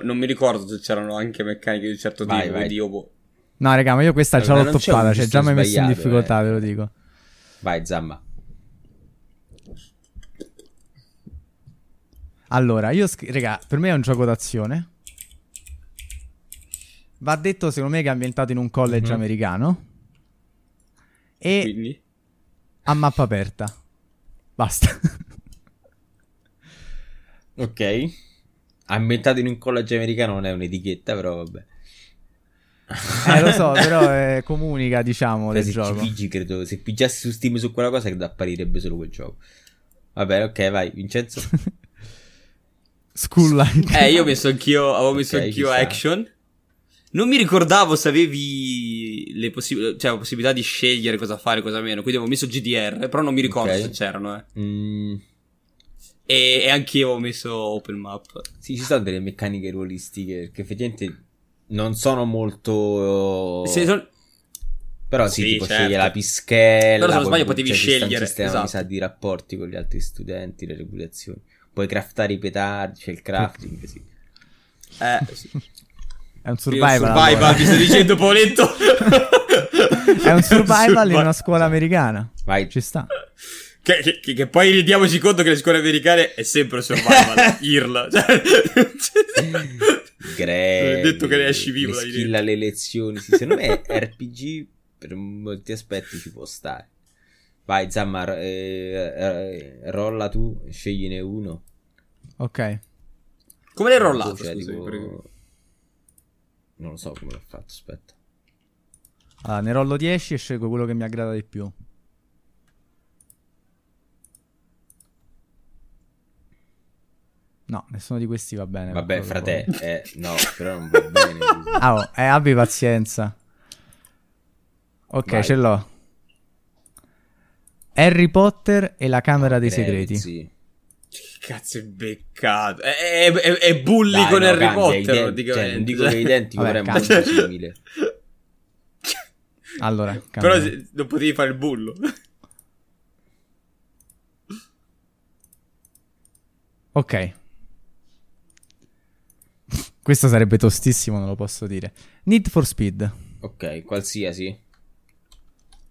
mi ricordo se c'erano anche meccaniche di un certo tipo. No, raga, ma io questa già l'ho toppata. Cioè, già mi hai messo in difficoltà, ve lo dico. Vai, Zamma. Allora, io raga, per me è un gioco d'azione. Va detto, secondo me, che è ambientato in un college americano. E quindi? A mappa aperta. Basta. Ok. Ambientato in un college americano non è un'etichetta, però vabbè. Lo so, però comunica, diciamo, del gioco. Credo, se pigiassi su Steam su quella cosa, credo apparirebbe solo quel gioco. Vabbè, ok, vai, Vincenzo. Sculla. Io ho messo anch'io, action. Non mi ricordavo se avevi la possibilità di scegliere cosa fare, cosa meno. Quindi avevo messo GDR, però non mi ricordo se c'erano. E anch'io avevo messo Open Map. Sì, ci sono delle meccaniche ruolistiche, perché effettivamente... Non sono molto... Però sì, tipo certo. Sceglie la pischella... Però se non sbaglio potevi scegliere... Un sistema, esatto. Mi sa, di rapporti con gli altri studenti, le regolazioni... Puoi craftare i petardi, c'è il crafting, sì. Sì. È un survival, mi sto dicendo Paoletto! È un survival in una scuola americana. Vai, ci sta. Che poi rendiamoci conto che le scuole americane è sempre survival, IRL. Grevi, detto che ne esci vivo schilla le lezioni. Sì, secondo me RPG per molti aspetti ci può stare. Vai, Zammar, rolla tu, scegliene uno. Ok. Come l'hai rollato? Cioè, scusi, tipo... Non lo so come l'ho fatto, aspetta. Allora, ne rollo 10 e scelgo quello che mi aggrada di più. No, nessuno di questi va bene. Vabbè, frate, no, però non va bene. Abbi pazienza. Ok, vai. Ce l'ho. Harry Potter e la Camera dei Segreti. Sì. Che cazzo è beccato? È bully. Dai, con Harry Potter, praticamente. Non dico che è identico, però è molto simile. Allora, però non potevi fare il bullo. Ok. Questo sarebbe tostissimo, non lo posso dire. Need for Speed. Ok, qualsiasi.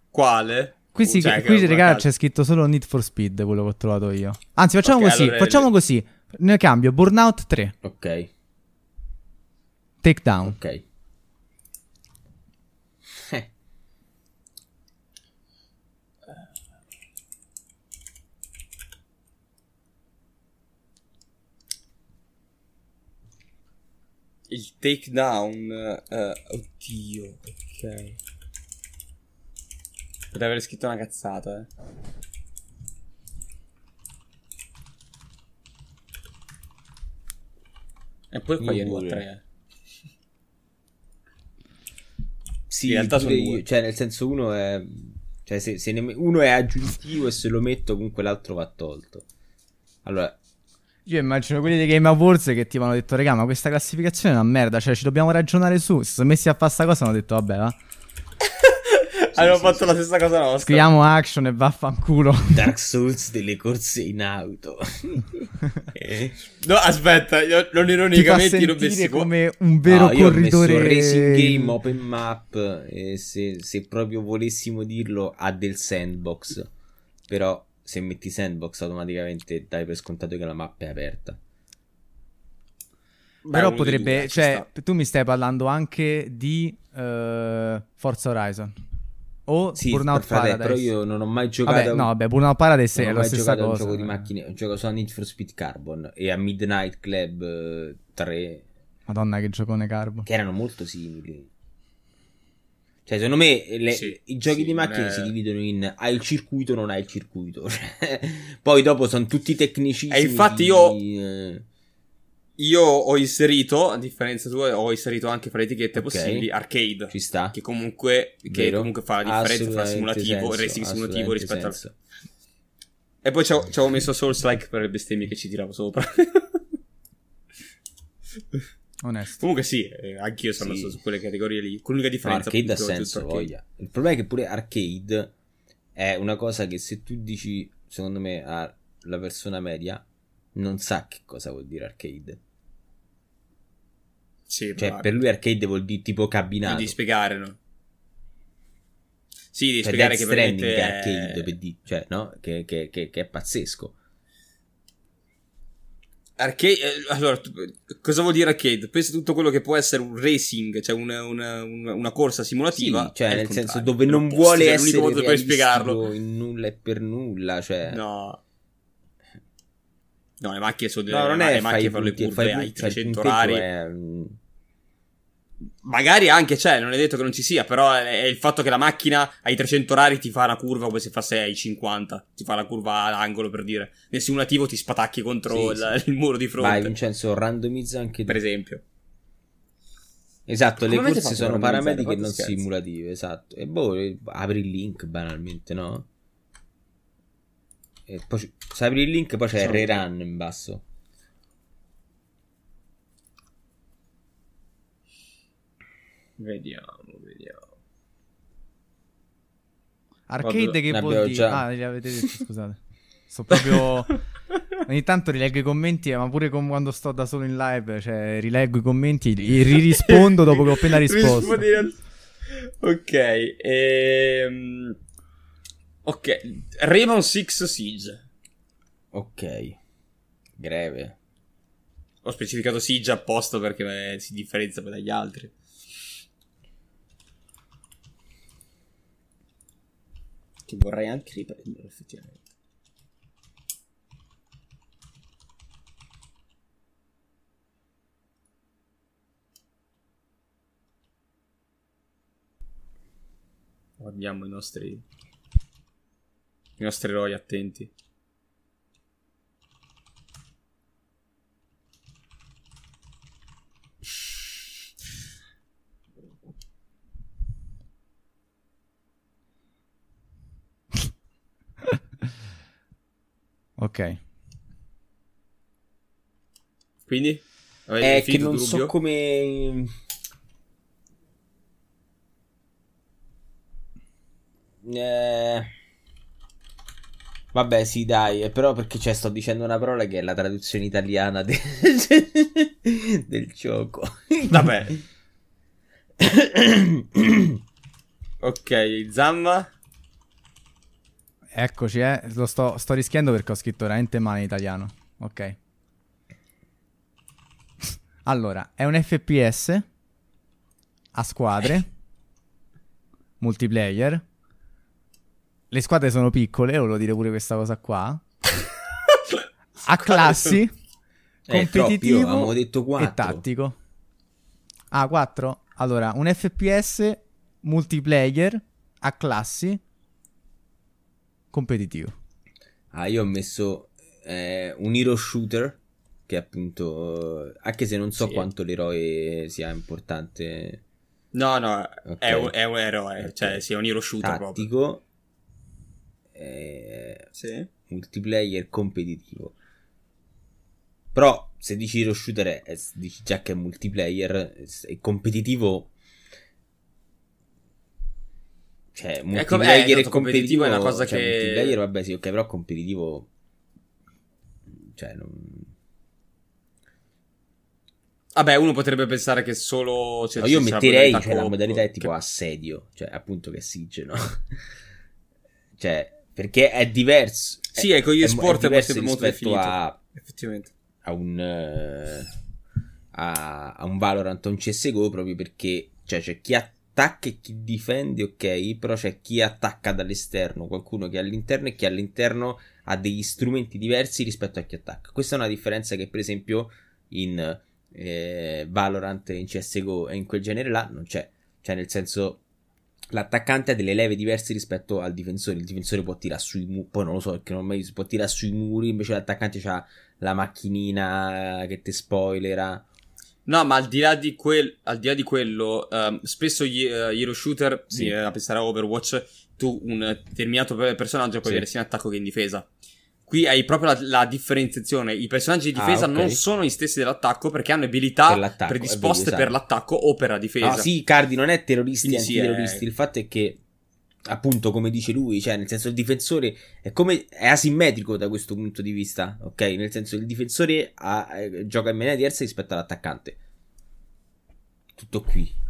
Quale? Qui raga, c'è scritto solo Need for Speed, quello che ho trovato io. Anzi, facciamo così, allora così. Ne cambio, Burnout 3. Ok. Takedown. Ok. Il takedown. Oddio. Ok. Potrei aver scritto una cazzata, E poi qua arrivo a 3. Sì, in realtà sono due. Cioè, nel senso, uno è... Cioè, se uno è aggiuntivo e se lo metto comunque l'altro va tolto. Allora... Io immagino quelli dei Game Awards che ti hanno detto: regà, ma questa classificazione è una merda, cioè ci dobbiamo ragionare su. Si sono messi a fare sta cosa, hanno detto vabbè va. Hanno fatto la stessa cosa nostra. Scriviamo action e vaffanculo. Dark Souls delle corse in auto. No, aspetta, io non ironicamente ti fa sentire come un vero corridore. Io ho messo racing game, open map, se proprio volessimo dirlo, ha del sandbox. Però se metti sandbox automaticamente dai per scontato che la mappa è aperta. Però potrebbe, cioè tu mi stai parlando anche di Forza Horizon o sì, Burnout Paradise. Però io non ho mai giocato Burnout Paradise è la stessa cosa. Un gioco di macchine, gioco solo a Need for Speed Carbon e a Midnight Club 3. Madonna che giocone Carbon. Che erano molto simili. Cioè, secondo me i giochi di macchine si dividono in hai il circuito, non hai il circuito. Poi dopo sono tutti tecnicismi. E infatti io ho inserito, a differenza tua, ho inserito anche fra le etichette possibili arcade. Ci sta. Che comunque fa la differenza tra simulativo e racing simulativo rispetto al... E poi ci avevo messo Souls-like per le bestemmie che ci tiravo sopra. Onesto. Comunque sì, anch'io sono andato su quelle categorie lì, con l'unica differenza. Arcade ha senso, voglia. Il problema è che pure arcade è una cosa che se tu dici, secondo me, alla persona media non sa che cosa vuol dire arcade. Sì, cioè, per lui arcade vuol dire tipo cabinato. Devi spiegare, no? Sì, devi spiegare che veramente è arcade, cioè, no? Che è pazzesco. Arcade, allora, cosa vuol dire arcade? Penso tutto quello che può essere un racing, cioè una corsa simulativa, sì, cioè nel senso dove non vuole essere l'unico modo per spiegarlo in nulla e per nulla, cioè no, le macchine sono delle macchine fanno le curve ai 300 orari, magari anche non è detto che non ci sia, però è il fatto che la macchina ai 300 orari ti fa la curva come se fosse ai 50, ti fa la curva all'angolo, per dire. Nel simulativo ti spatacchi contro il muro di fronte. Vai Vincenzo, randomizza anche tu. Per esempio. Esatto, le corse sono paramediche e non simulative, esatto. E apri il link banalmente, no? E poi se apri il link poi c'è il rerun in basso. Vediamo. Arcade che vuol dire? Li avete detto, scusate. Sto proprio... Ogni tanto rileggo i commenti, ma pure quando sto da solo in live, cioè rileggo i commenti e rispondo dopo che ho appena risposto. Ok, Rainbow Six Siege. Ok. Greve. Ho specificato Siege apposta perché si differenzia dagli altri. Che vorrei anche riprendere effettivamente. Guardiamo i nostri eroi attenti. Ok. Quindi? È che non so come... Vabbè, sì, dai. Però perché sto dicendo una parola che è la traduzione italiana del gioco. Vabbè. Ok, Zamma. Eccoci, lo sto rischiando perché ho scritto veramente male in italiano. Ok. Allora, è un FPS a squadre, multiplayer. Le squadre sono piccole, volevo dire pure questa cosa qua. A classi, competitivo avevo detto 4. E tattico. Ah, 4? Allora, un FPS multiplayer a classi competitivo. Io ho messo un hero shooter che appunto, anche se non so quanto l'eroe sia importante No, no, okay. È un eroe, okay. Cioè sì, è un hero shooter tattico, proprio. Sì. Multiplayer competitivo. Però se dici hero shooter dici già che è multiplayer e competitivo. Cioè multiplayer e competitivo è una cosa, cioè, che multiplayer vabbè sì, ok, però competitivo cioè non... Vabbè, uno potrebbe pensare che solo... Cioè, no, io metterei la, cioè, la modalità è tipo che... assedio, cioè appunto che siege, no? Cioè, perché è diverso. Sì, ecco, gli sport è molto molto definito. Effettivamente. A un Valorant, a un CSGO, proprio perché cioè c'è chi attacca e chi difende, ok? Però c'è chi attacca dall'esterno, qualcuno che è all'interno e chi all'interno ha degli strumenti diversi rispetto a chi attacca. Questa è una differenza che per esempio in... Valorant, in CSGO e in quel genere là non c'è, cioè nel senso l'attaccante ha delle leve diverse rispetto al difensore, il difensore può tirare sui muri, poi non lo so perché non mai si può tirare sui muri, invece l'attaccante c'ha la macchinina che te spoilera. No, ma al di là di quello spesso gli hero shooter sì. A pensare a Overwatch, tu un determinato personaggio puoi avere sia in attacco che in difesa. Qui hai proprio la differenziazione. I personaggi di difesa non sono gli stessi dell'attacco, perché hanno abilità predisposte per l'attacco o per la difesa. No, sì, Cardi non è terroristi e antiterroristi. Il fatto è che, appunto, come dice lui, cioè nel senso il difensore è asimmetrico da questo punto di vista, ok? Nel senso il difensore gioca in maniera diversa rispetto all'attaccante. Tutto qui.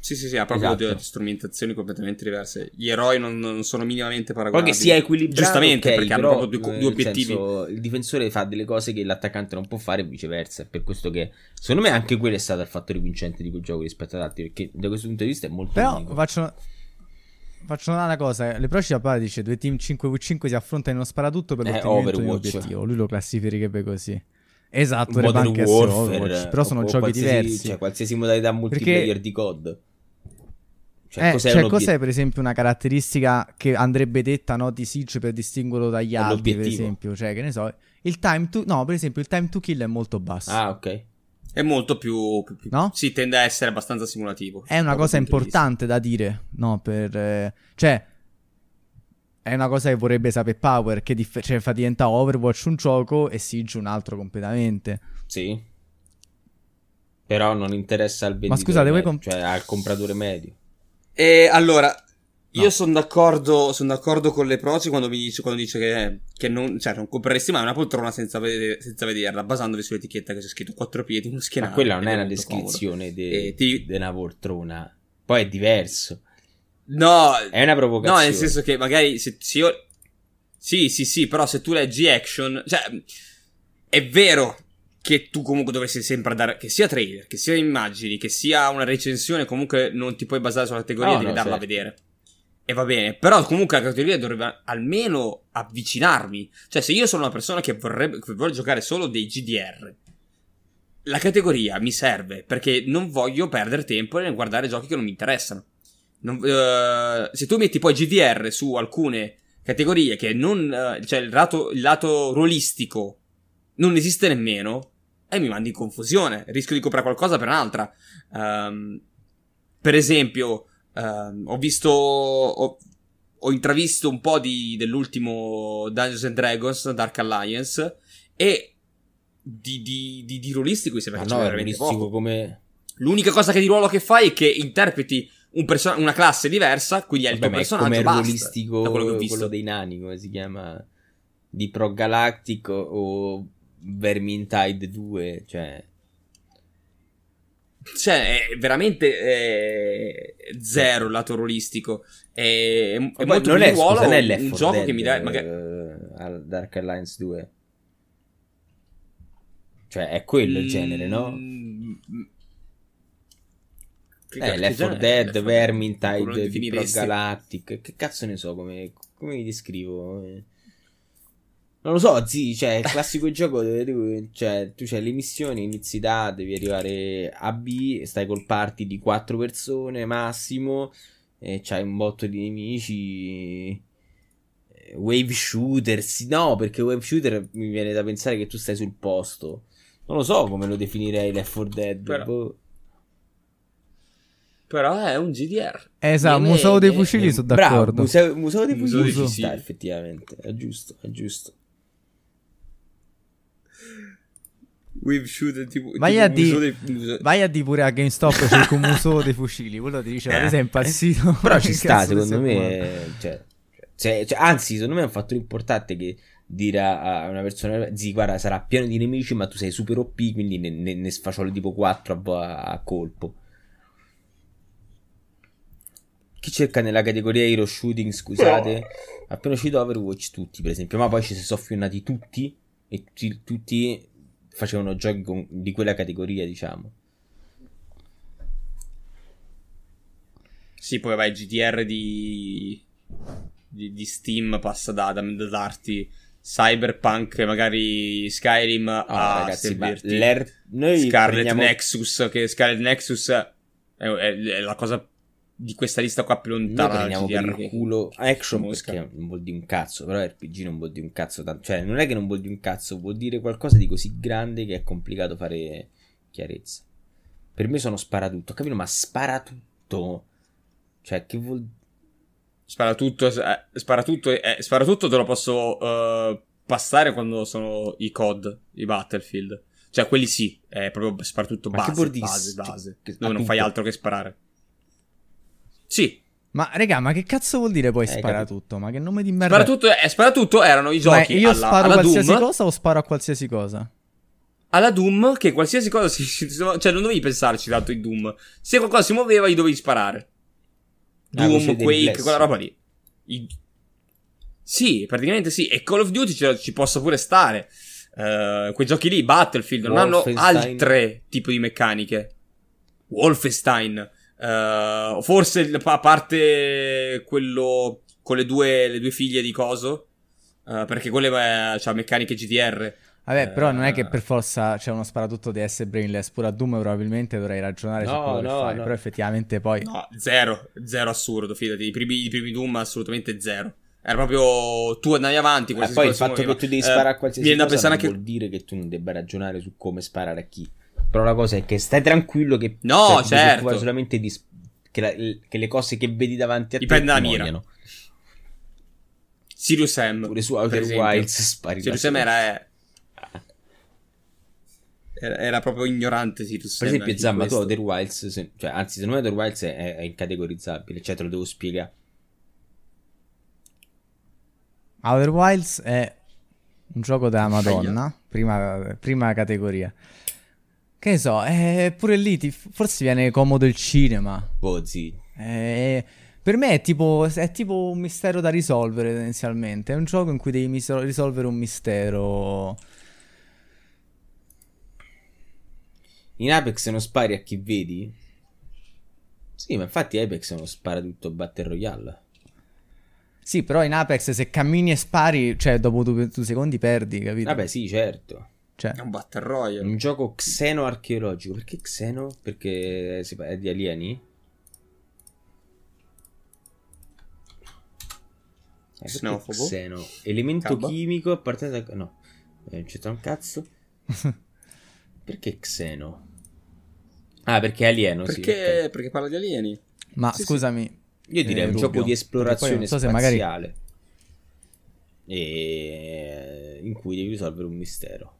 Sì, ha proprio delle strumentazioni completamente diverse. Gli eroi non sono minimamente paragonabili. Poi che sia equilibrato, giustamente, perché però, hanno proprio due obiettivi. Senso, il difensore fa delle cose che l'attaccante non può fare e viceversa. È per questo che, secondo me, anche quello è stato il fattore vincente di quel gioco rispetto ad altri, perché da questo punto di vista è molto però unico. Faccio una cosa, le proci a pari dice due team 5v5 si affrontano in uno sparatutto per l'ottenimento di un obiettivo. Lui lo classificherebbe così. Esatto, Modern Warfare, però sono giochi diversi. Cioè qualsiasi modalità multiplayer perché... di COD. Cioè, cos'è per esempio una caratteristica che andrebbe detta, no, di Siege per distinguerlo dagli altri, per esempio, cioè che ne so, il time to kill è molto basso. Ah, ok. È molto più no? Sì, tende a essere abbastanza simulativo. È una cosa importante da dire, no, per cioè è una cosa che vorrebbe sapere Power, che cioè, fa diventare Overwatch un gioco e Siege un altro completamente. Sì. Però non interessa al venditore. Ma scusate, cioè al compratore medio. Allora, no. Io sono d'accordo con le proci quando dice che non compreresti mai una poltrona senza vederla, basandovi sull'etichetta che c'è scritto 4 piedi, uno schienale. Ma quella non è una descrizione di una poltrona, poi è diverso. No, è una provocazione. No, nel senso che magari se io... Sì, però se tu leggi Action, cioè è vero che tu comunque dovresti sempre dare, che sia trailer, che sia immagini, che sia una recensione, comunque non ti puoi basare sulla categoria, devi darla a vedere. E va bene, però comunque la categoria dovrebbe almeno avvicinarmi. Cioè se io sono una persona che vuole giocare solo dei GDR, la categoria mi serve, perché non voglio perdere tempo nel guardare giochi che non mi interessano. Se tu metti poi GDR su alcune categorie che non, cioè il lato ruolistico non esiste nemmeno, e mi mandi in confusione, rischio di comprare qualcosa per un'altra. Per esempio, ho intravisto un po' dell'ultimo Dungeons and Dragons, Dark Alliance, e di ruolistico mi sembra che c'è veramente poco. L'unica cosa che di ruolo che fai è che interpreti una classe diversa, quindi è il tuo personaggio, come basta, ruolistico, da quello che ho visto. Quello dei nani, come si chiama? Di Pro Galactico o Vermintide 2, cioè è veramente zero lato ruolistico. È molto non più è, ruolo, scusa, non è un gioco Dead, che mi dà magari... Dark Alliance 2, cioè è quello il genere, no? Left 4 Dead, Vermintide, Pro Galactic, che cazzo ne so, come li descrivo? Non lo so, zii, cioè il classico gioco dove tu c'hai le missioni, inizi da, devi arrivare a B, stai col party di 4 persone massimo, e c'hai un botto di nemici. Wave shooter, sì, no, perché wave shooter mi viene da pensare che tu stai sul posto. Non lo so come lo definirei Left 4 Dead, però... boh. Però è un GDR. Esatto, museo dei fucili, sono d'accordo. Bravo, museo dei fucili ci sta, effettivamente, è giusto. Tipo, vai a di pure a GameStop c'è il museo dei fucili, quello ti diceva ad esempio al sito. Però ci sta, secondo me, anzi, secondo me è un fattore importante che dire a una persona: zii, guarda, sarà pieno di nemici, ma tu sei super OP, quindi ne sfacciolo tipo 4 a colpo. Chi cerca nella categoria hero shooting, scusate, appena uscito Overwatch tutti, per esempio, ma poi ci si soffionnati tutti e tutti facevano giochi di quella categoria, diciamo. Sì, poi vai GDR di Steam, passa da darti Cyberpunk, magari Skyrim, ragazzi, noi Scarlet Nexus, che Scarlet Nexus è la cosa di questa lista qua più lontana. Noi prendiamo per il culo action perché non vuol dire un cazzo, però RPG non vuol dire un cazzo tanto. Cioè, non è che non vuol dire un cazzo, vuol dire qualcosa di così grande che è complicato fare chiarezza. Per me sono sparatutto, capito? Ma sparatutto, cioè, che vuol dire? Sparatutto te lo posso passare quando sono i COD, i Battlefield. Cioè quelli sì, è proprio sparatutto base. Cioè, dove non fai altro che sparare. Sì. Ma raga, ma che cazzo vuol dire poi sparatutto? Ma che nome di merda. Sparatutto erano i giochi io sparo alla qualsiasi Doom. Cosa o sparo a qualsiasi cosa? Alla Doom, che qualsiasi cosa cioè non dovevi pensarci tanto in Doom. Se qualcosa si muoveva gli dovevi sparare. Doom, Quake, quella roba lì. Sì, praticamente sì. E Call of Duty ci possa pure stare. Quei giochi lì, Battlefield, non hanno altre tipo di meccaniche. Wolfenstein, forse a parte quello con le due figlie di coso, perché quelle c'ha meccaniche GDR. Vabbè, però non è che per forza c'è uno sparatutto di essere brainless. Pure a Doom probabilmente dovrei ragionare su quello che fai. Però effettivamente poi no, zero assurdo, fidati. I primi Doom assolutamente zero. Era proprio tu andavi avanti. E poi il fatto che tu devi sparare a qualsiasi cosa non vuol dire che tu non debba ragionare su come sparare a chi. Però la cosa è che stai tranquillo che no, certo, solamente che le cose che vedi davanti a te ti muoiono. Serious Sam pure su Outer Wilds spari. Serious Sam era proprio ignorante. Sì, per esempio, Zamma, tu Outer Wilds, anzi, secondo me Outer Wilds è incategorizzabile, cioè te lo devo spiegare. Outer Wilds è un gioco della Madonna, prima categoria. Che ne so, pure lì forse viene comodo il cinema. Sì. Per me è tipo un mistero da risolvere tendenzialmente. È un gioco in cui devi risolvere un mistero. In Apex non spari a chi vedi? Sì, ma infatti Apex non spara tutto Battle Royale. Sì, però in Apex se cammini e spari, cioè dopo 2 secondi perdi, capito? Vabbè, sì, certo. Cioè, è un Battle Royale. Un gioco xeno-archeologico. Perché xeno? Perché è di alieni? Xenofobo. Xeno. Elemento chimico appartenente da... No, non c'entra un cazzo. Perché xeno? Ah, perché è alieno, perché, sì. Perché parla di alieni. Ma sì, scusami. Sì. Io direi un gioco di esplorazione spaziale. E... in cui devi risolvere un mistero.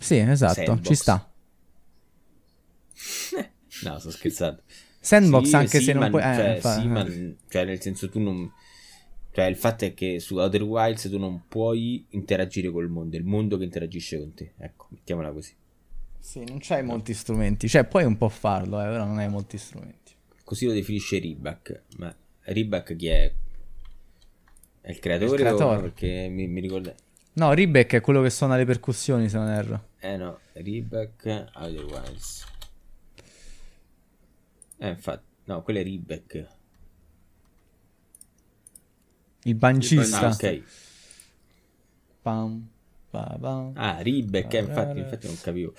Sì, esatto, sandbox. Ci sta. No, sto scherzando. Sandbox, sì, anche sì, se non puoi... sì, ma... cioè, nel senso tu non... Cioè, il fatto è che su Outer Wilds tu non puoi interagire col mondo, è il mondo che interagisce con te. Ecco, mettiamola così. Sì, non c'hai molti strumenti. Cioè, puoi un po' farlo, però non hai molti strumenti. Così lo definisce Ribac. Ma Ribac chi è? È il creatore? O perché mi ricordo... No, Ribac è quello che suona le percussioni, se non erro. No, Ribac Outer Wilds. Infatti. No, quello è Ribac. Il bancista. Ok. Ribac, infatti non capivo.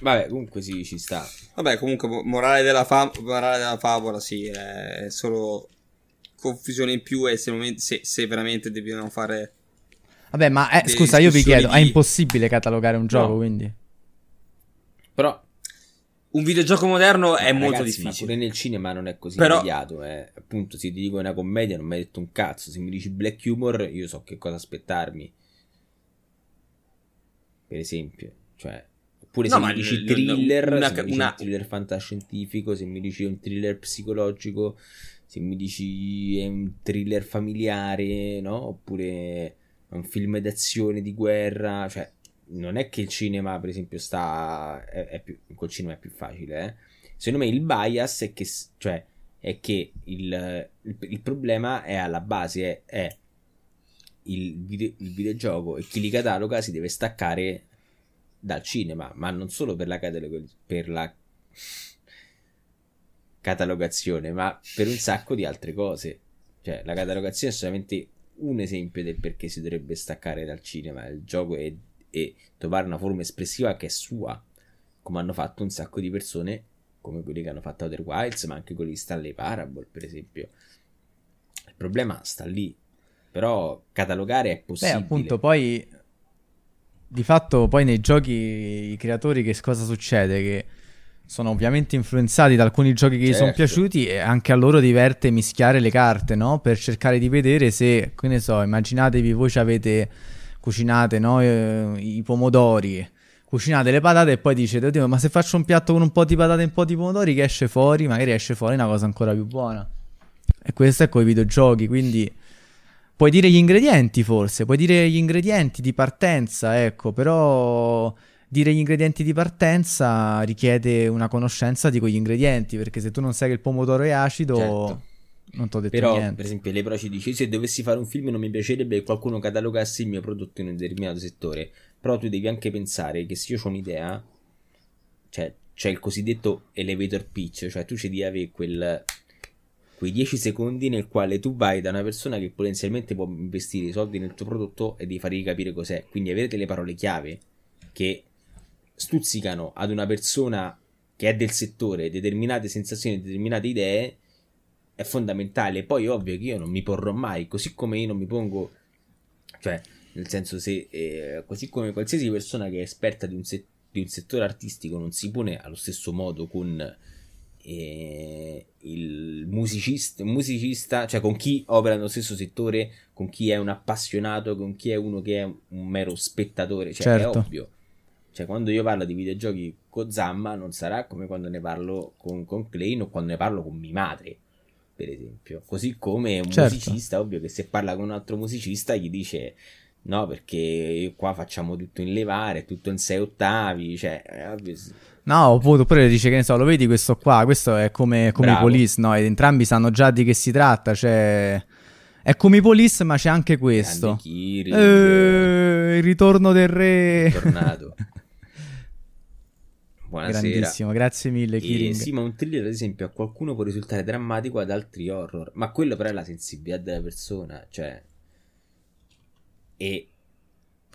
Vabbè, comunque sì, ci sta. Vabbè, comunque morale della favola sì, è solo confusione in più e se veramente dobbiamo fare Vabbè, ma scusa, io vi chiedo, è impossibile catalogare un gioco, no, quindi. Però un videogioco moderno è molto difficile. Pure nel cinema non è così immediato, appunto. Se ti dico una commedia non mi hai detto un cazzo. Se mi dici black humor io so che cosa aspettarmi, per esempio, cioè. Oppure no, se mi dici thriller, se mi dici un thriller fantascientifico, se mi dici un thriller psicologico, se mi dici è un thriller familiare, no? Oppure un film d'azione, di guerra, cioè. Non è che il cinema, per esempio, sta. È più, col cinema è più facile, eh? Secondo me il bias è che, cioè, è che il problema è alla base, è il videogioco, e chi li cataloga si deve staccare dal cinema, ma non solo per la catalogazione, ma per un sacco di altre cose. Cioè, la catalogazione è solamente un esempio del perché si dovrebbe staccare dal cinema. Il gioco è. E trovare una forma espressiva che è sua, come hanno fatto un sacco di persone, come quelli che hanno fatto Outer Wilds, ma anche quelli di Stanley Parable, per esempio. Il problema sta lì, però catalogare è possibile. Beh, appunto, poi di fatto poi nei giochi i creatori, che cosa succede? Che sono ovviamente influenzati da alcuni giochi che gli sono piaciuti, e anche a loro diverte mischiare le carte, no? Per cercare di vedere se, che ne so, immaginatevi voi ci avete cucinate, no, i pomodori, cucinate le patate, e poi dicete, oddio, ma se faccio un piatto con un po' di patate e un po' di pomodori, che esce fuori? Magari esce fuori una cosa ancora più buona. E questo è con i videogiochi, quindi puoi dire gli ingredienti, forse, puoi dire gli ingredienti di partenza, ecco, però dire gli ingredienti di partenza richiede una conoscenza di quegli ingredienti, perché se tu non sai che il pomodoro è acido... Certo. Non t'ho detto però niente. Per esempio Lepro ci dice, se dovessi fare un film non mi piacerebbe che qualcuno catalogasse il mio prodotto in un determinato settore, però tu devi anche pensare che se io ho un'idea, cioè c'è il cosiddetto elevator pitch, cioè tu ci devi avere quei 10 secondi nel quale tu vai da una persona che potenzialmente può investire i soldi nel tuo prodotto e devi fargli capire cos'è, quindi avete le parole chiave che stuzzicano ad una persona che è del settore determinate sensazioni, determinate idee, è fondamentale. Poi ovvio che io non mi porrò mai, così come io non mi pongo, cioè nel senso, se così come qualsiasi persona che è esperta di un settore artistico non si pone allo stesso modo con il musicista, cioè con chi opera nello stesso settore, con chi è un appassionato, con chi è uno che è un mero spettatore, cioè certo. È ovvio, cioè quando io parlo di videogiochi con Zamma non sarà come quando ne parlo con Klein, o quando ne parlo con mia madre, per esempio. Così come un musicista, ovvio che se parla con un altro musicista gli dice no, perché qua facciamo tutto in levare, tutto in 6/8, cioè è ovvio. No, oppure dice, che ne so, lo vedi questo qua, questo è come i Police, no? Ed entrambi sanno già di che si tratta, cioè è come i Police, ma c'è anche questo Kiri, il ritorno del re tornato. Buonasera. Grandissimo, grazie mille Kiring. Sì, ma un thriller ad esempio a qualcuno può risultare drammatico, ad altri horror, ma quello però è la sensibilità della persona, cioè. E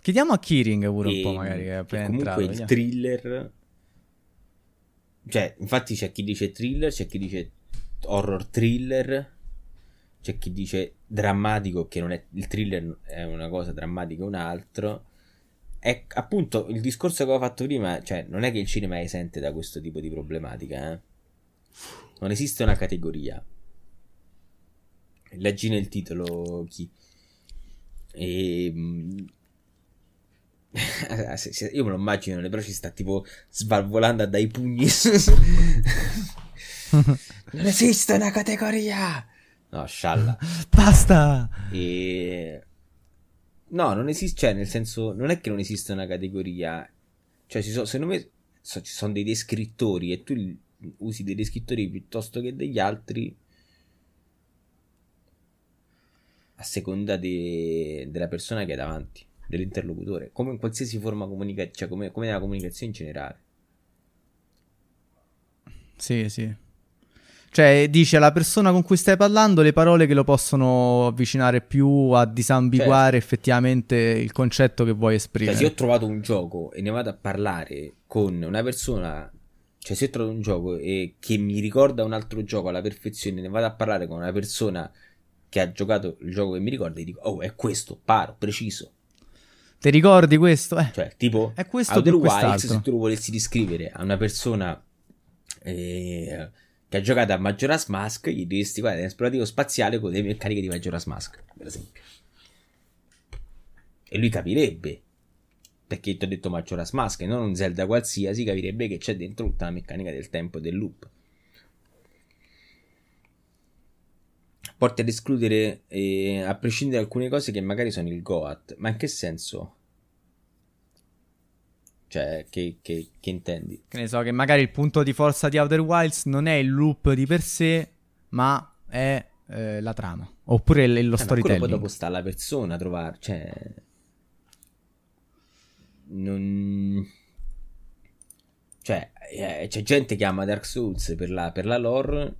chiediamo a Kiring pure un po', magari, che appena comunque entrato, il thriller, cioè infatti c'è chi dice thriller, c'è chi dice horror thriller, c'è chi dice drammatico, che non è, il thriller è una cosa, drammatico è un altro. È appunto il discorso che avevo fatto prima, cioè non è che il cinema è esente da questo tipo di problematica, eh? Non esiste una categoria. Leggi nel titolo chi. Io me lo immagino, però ci sta tipo svalvolando dai pugni. Non esiste una categoria. No, scialla. Basta. No, non esiste, cioè nel senso, non è che non esiste una categoria, cioè secondo me ci sono dei descrittori, e tu usi dei descrittori piuttosto che degli altri a seconda della persona che è davanti, dell'interlocutore, come in qualsiasi forma comunicativa, cioè come nella comunicazione in generale. Sì, sì. Cioè dici alla persona con cui stai parlando le parole che lo possono avvicinare più a disambiguare effettivamente il concetto che vuoi esprimere. Cioè se ho trovato un gioco e ne vado a parlare con una persona, cioè se ho trovato un gioco e che mi ricorda un altro gioco alla perfezione, ne vado a parlare con una persona che ha giocato il gioco che mi ricorda e dico, oh è questo, paro, preciso. Ti ricordi questo? Cioè, tipo, è questo Outer Wilds, se tu lo volessi descrivere a una persona che ha giocato a Majora's Mask, gli diresti: guarda, è un esplorativo spaziale con le meccaniche di Majora's Mask, per esempio. E lui capirebbe, perché ti ho detto Majora's Mask e non un Zelda qualsiasi, capirebbe che c'è dentro tutta la meccanica del tempo e del loop. Porti ad escludere, a prescindere, alcune cose che magari sono il Goat. Ma in che senso? Cioè, che intendi? Che ne so, che magari il punto di forza di Outer Wilds non è il loop di per sé, ma è la trama. Oppure lo storytelling. Ma poi dopo sta la persona a trovare, cioè... Non... Cioè, c'è gente che ama Dark Souls per la lore...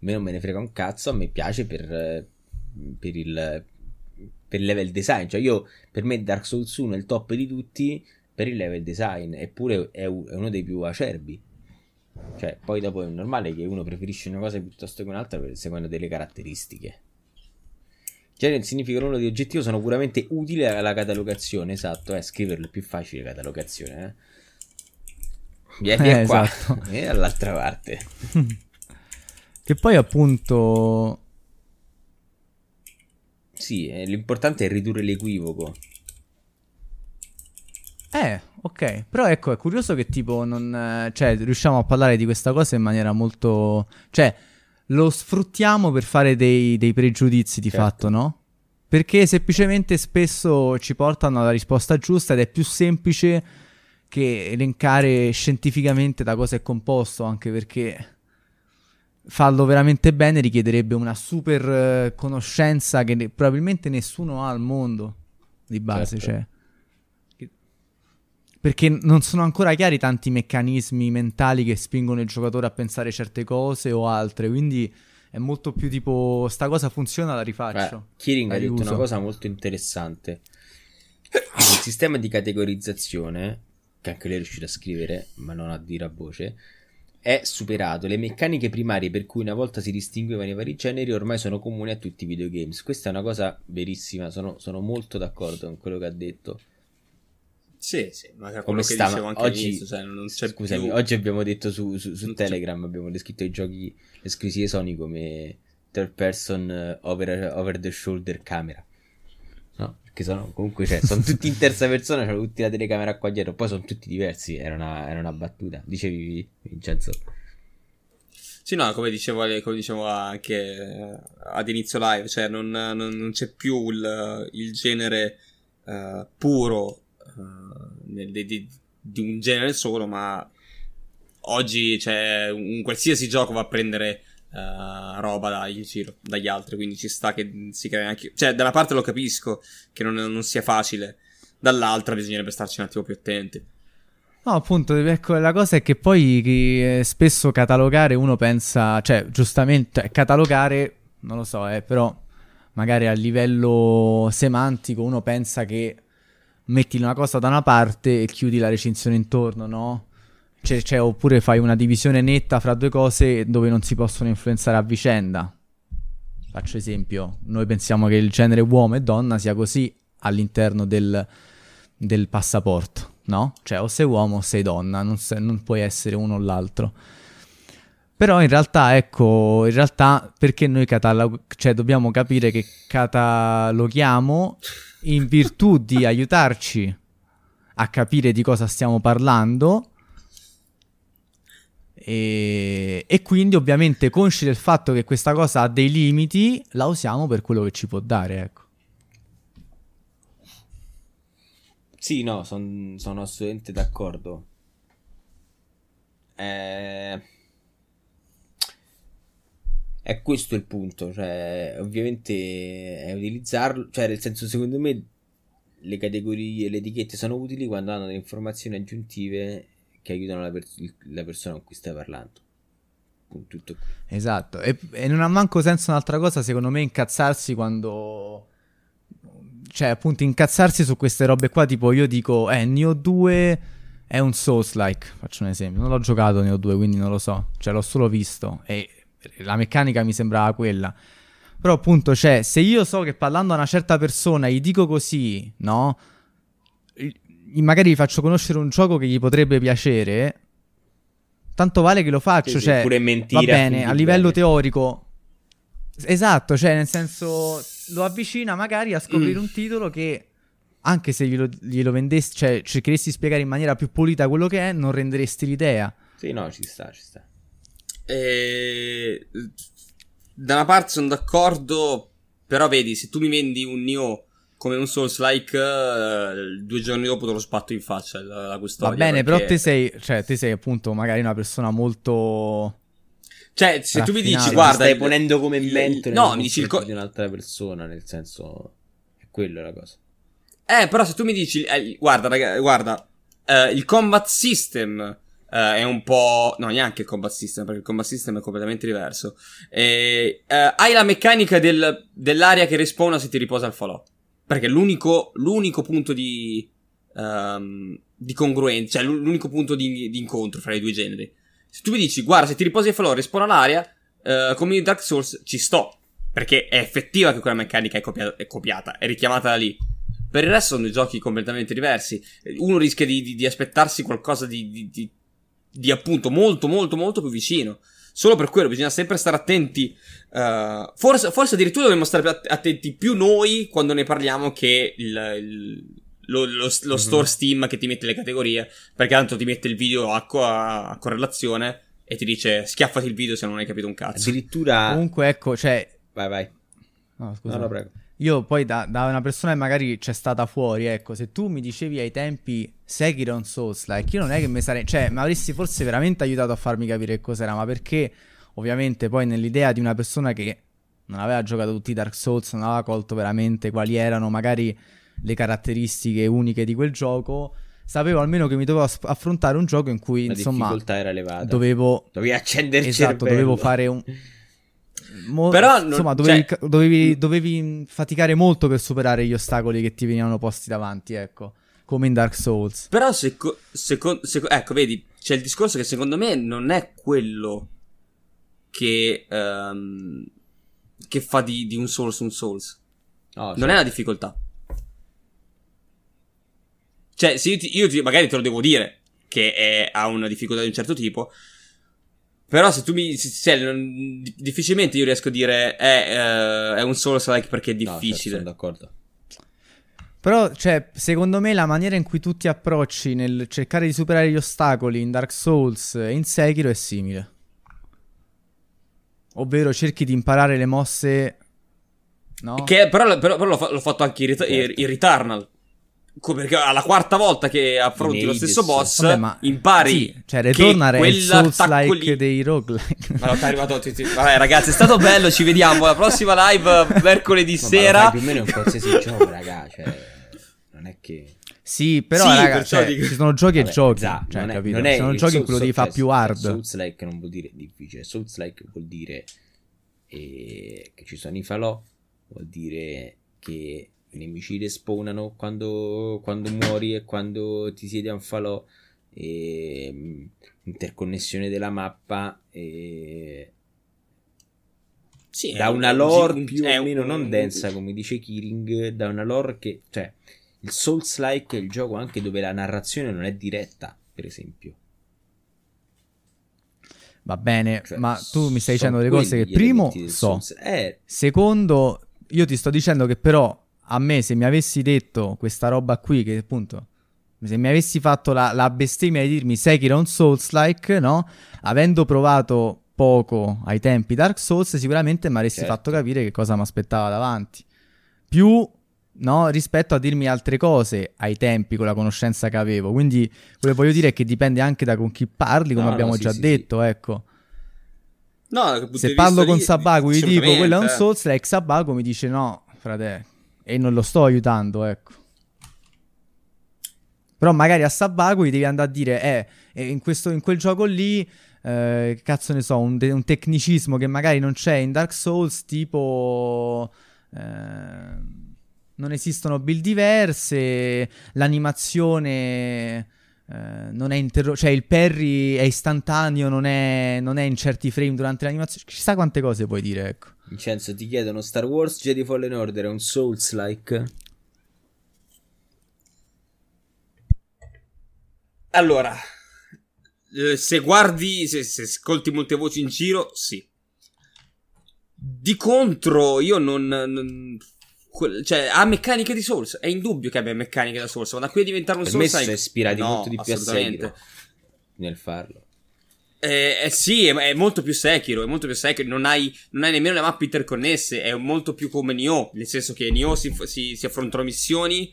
A me non me ne frega un cazzo, a me piace per il level design. Cioè io, per me Dark Souls 1 è il top di tutti per il level design, eppure è uno dei più acerbi. Cioè poi dopo è normale che uno preferisce una cosa piuttosto che un'altra secondo delle caratteristiche. Cioè il significato di oggettivo sono puramente utili alla catalogazione, esatto, scriverlo è più facile catalogazione, Vieni qua, esatto. E dall'altra parte. Che poi appunto... Sì, l'importante è ridurre l'equivoco. Ok. Però ecco, è curioso che tipo non... Cioè, riusciamo a parlare di questa cosa in maniera molto... Cioè, lo sfruttiamo per fare dei pregiudizi di fatto, no? Perché semplicemente spesso ci portano alla risposta giusta ed è più semplice che elencare scientificamente da cosa è composto, anche perché... Farlo veramente bene richiederebbe una super conoscenza che probabilmente nessuno ha al mondo di base, certo. Cioè, perché non sono ancora chiari tanti meccanismi mentali che spingono il giocatore a pensare certe cose o altre, quindi è molto più tipo sta cosa funziona, la rifaccio. Kiering ha detto una cosa molto interessante. Il sistema di categorizzazione, che anche lei è riuscito a scrivere ma non a dire a voce, è superato. Le meccaniche primarie per cui una volta si distinguevano i vari generi ormai sono comuni a tutti i videogames. Questa è una cosa verissima, sono molto d'accordo con quello che ha detto. Sì, ma quello come che sta, dicevo anche oggi, all'inizio, cioè non c'è, scusami, più... Oggi abbiamo detto su Telegram, abbiamo descritto i giochi, le scrisie Sony come third person over the shoulder camera, no? Perché sono comunque, cioè, sono tutti in terza persona, c'hanno tutti la telecamera qua dietro, poi sono tutti diversi. Era una battuta, dicevi Vincenzo? Sì, no, come dicevo anche ad inizio live, cioè non c'è più il genere puro di un genere solo, ma oggi, cioè, un qualsiasi gioco va a prendere roba in giro dagli altri, quindi ci sta che si crea anche, cioè da una parte lo capisco che non sia facile, dall'altra bisognerebbe starci un attimo più attenti. No, appunto, ecco, la cosa è che poi spesso catalogare, uno pensa, cioè giustamente catalogare, non lo so, però magari a livello semantico uno pensa che metti una cosa da una parte e chiudi la recinzione intorno, no? Cioè, oppure fai una divisione netta fra due cose dove non si possono influenzare a vicenda. Faccio esempio, noi pensiamo che il genere uomo e donna sia così all'interno del passaporto, no? Cioè, o sei uomo o sei donna, non puoi essere uno o l'altro. Però in realtà, ecco, perché noi dobbiamo capire che cataloghiamo in virtù di aiutarci a capire di cosa stiamo parlando. E quindi ovviamente consci del fatto che questa cosa ha dei limiti, la usiamo per quello che ci può dare, ecco. Sì, no, sono assolutamente d'accordo. È questo il punto, cioè ovviamente è utilizzarlo, cioè nel senso, secondo me le categorie, le etichette sono utili quando hanno delle informazioni aggiuntive che aiutano la persona con cui stai parlando. Tutto. Esatto. E non ha manco senso un'altra cosa, secondo me, incazzarsi quando... Cioè, appunto, incazzarsi su queste robe qua, tipo io dico, Nioh 2 è un Souls-like, faccio un esempio. Non l'ho giocato Nioh 2, quindi non lo so. Cioè, l'ho solo visto e la meccanica mi sembrava quella. Però, appunto, cioè, se io so che parlando a una certa persona gli dico così, no... magari gli faccio conoscere un gioco che gli potrebbe piacere, tanto vale che lo faccio, cioè pure mentire, va bene, a livello teorico. Esatto, cioè nel senso lo avvicina magari a scoprire un titolo che, anche se glielo vendessi, cioè cercheresti di spiegare in maniera più pulita quello che è, non renderesti l'idea. Sì, no, ci sta. Da una parte sono d'accordo, però vedi, se tu mi vendi un Nioh come un Souls-like, 2 giorni dopo te lo spatto in faccia la custodia. Va bene, perché... però te sei appunto magari una persona molto... Cioè, se tu mi dici, guarda, stai ponendo come mentore, no, mi dici di un'altra persona, nel senso, è quello la cosa. Però se tu mi dici, guarda, il combat system è un po'... No, neanche il combat system, perché il combat system è completamente diverso. Hai la meccanica dell'area che respawna se ti riposa il falò, perché l'unico punto di congruenza, cioè l'unico punto di incontro fra i due generi. Se tu mi dici, guarda, se ti riposi il falò, respawna l'area, come in Dark Souls, ci sto, perché è effettiva che quella meccanica è copiata, è richiamata da lì. Per il resto sono due giochi completamente diversi. Uno rischia di aspettarsi qualcosa di appunto molto, molto, molto più vicino. Solo per quello bisogna sempre stare attenti. Forse addirittura dovremmo stare attenti più noi quando ne parliamo che lo store Steam che ti mette le categorie, perché tanto ti mette il video a correlazione e ti dice schiaffati il video se non hai capito un cazzo. Addirittura. Comunque, ecco, cioè. Vai. No, scusa. No, prego. Io poi da una persona che magari c'è stata fuori, ecco, se tu mi dicevi ai tempi Sekiro un Souls-like, io non è che mi sarei... Cioè, mi avresti forse veramente aiutato a farmi capire che cos'era, ma perché ovviamente poi nell'idea di una persona che non aveva giocato tutti i Dark Souls, non aveva colto veramente quali erano magari le caratteristiche uniche di quel gioco, sapevo almeno che mi dovevo affrontare un gioco in cui, insomma... La difficoltà era elevata. Dovevi accenderci il cervello. Esatto, dovevo fare un... Però insomma, dovevi faticare molto per superare gli ostacoli che ti venivano posti davanti, ecco, come in Dark Souls. Però ecco, vedi, c'è il discorso che secondo me non è quello che fa di un Souls un Souls. Oh, certo. Non è la difficoltà. Cioè, se io magari te lo devo dire che ha una difficoltà di un certo tipo. Però se tu mi... difficilmente io riesco a dire è un Souls-like perché è difficile. No, certo, sono d'accordo. Però, cioè, secondo me la maniera in cui tu ti approcci nel cercare di superare gli ostacoli in Dark Souls e in Sekiro è simile. Ovvero cerchi di imparare le mosse... No? Che però l'ho fatto anche in Returnal. Perché alla quarta volta che affronti lo stesso boss, vabbè, ma impari, sì, cioè Returnal è il Souls-like dei roguelike. Allora, arrivato, vabbè, ragazzi, è stato bello, ci vediamo alla prossima live mercoledì sera. Ma più o meno è un qualsiasi gioco, raga, cioè non è che... Sì, però sì, raga, cioè, ci sono giochi e giochi, cioè, non è, capito? Ci sono giochi in cui lo devi fare più hard. Souls-like non vuol dire difficile, Souls-like vuol dire che ci sono i falò, vuol dire che i nemici respawnano quando muori e quando ti siedi a un falò, interconnessione della mappa, sì, da una lore più o meno non densa, come dice Keating, da una lore che, cioè, il Souls-like è il gioco anche dove la narrazione non è diretta, per esempio. Va bene, cioè, ma tu mi stai dicendo le cose che primo so, secondo io ti sto dicendo che però a me, se mi avessi detto questa roba qui, che appunto, se mi avessi fatto la bestemmia di dirmi Sekiro è un Souls-like, no? Avendo provato poco ai tempi Dark Souls, sicuramente mi avresti fatto capire che cosa mi aspettava davanti. Più, no? Rispetto a dirmi altre cose ai tempi con la conoscenza che avevo. Quindi quello che voglio dire è che dipende anche da con chi parli, come abbiamo già detto, ecco. No, se parlo con Sabaku gli dico quello è un Souls-like, Sabaku mi dice no, frate... E non lo sto aiutando, ecco. Però magari a Sabaku gli devi andare a dire in quel gioco lì, cazzo ne so, un tecnicismo che magari non c'è in Dark Souls, tipo non esistono build diverse, l'animazione non è cioè il parry è istantaneo, non è in certi frame durante l'animazione. Chissà quante cose puoi dire, ecco. Vincenzo, ti chiedono Star Wars Jedi Fallen Order è un Souls-like? Allora, se guardi, se ascolti molte voci in giro, sì. Di contro, io cioè, ha meccaniche di Souls. È indubbio che abbia meccaniche da Souls, ma da qui a diventare un Souls si è ispirato molto di più a Sekiro nel farlo. Sì, è molto più Sekiro, non hai nemmeno le mappe interconnesse, è molto più come Nioh, nel senso che Nioh si affrontano missioni,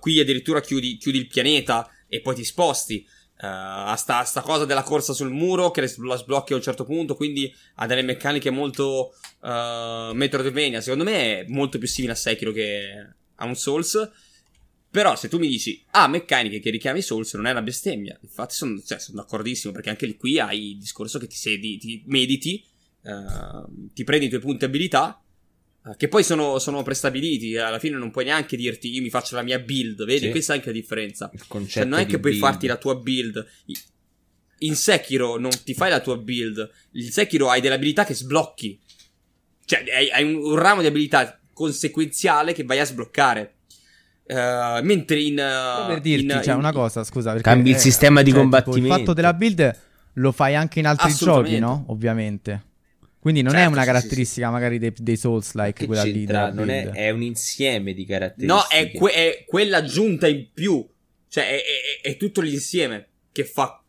qui addirittura chiudi il pianeta e poi ti sposti. A sta cosa della corsa sul muro che la sblocchi a un certo punto, quindi ha delle meccaniche molto Metroidvania. Secondo me è molto più simile a Sekiro che a un Souls. Però se tu mi dici meccaniche che richiami Souls, non è una bestemmia. Infatti sono d'accordissimo, perché anche lì qui hai il discorso che ti sedi, ti mediti, ti prendi i tuoi punti abilità, che poi sono prestabiliti. Alla fine non puoi neanche dirti io mi faccio la mia build, vedi? Sì. Questa è anche la differenza, cioè non è che puoi farti la tua build. In Sekiro non ti fai la tua build. In Sekiro hai delle abilità che sblocchi, cioè hai un ramo di abilità conseguenziale che vai a sbloccare. Mentre per dirti, c'è una cosa, scusa, perché cambi il sistema di combattimento. Il fatto della build lo fai anche in altri giochi, no? Ovviamente. Quindi non è una caratteristica magari dei Souls like quella lì. Non è un insieme di caratteristiche. No, è quella aggiunta in più. Cioè è tutto l'insieme che fa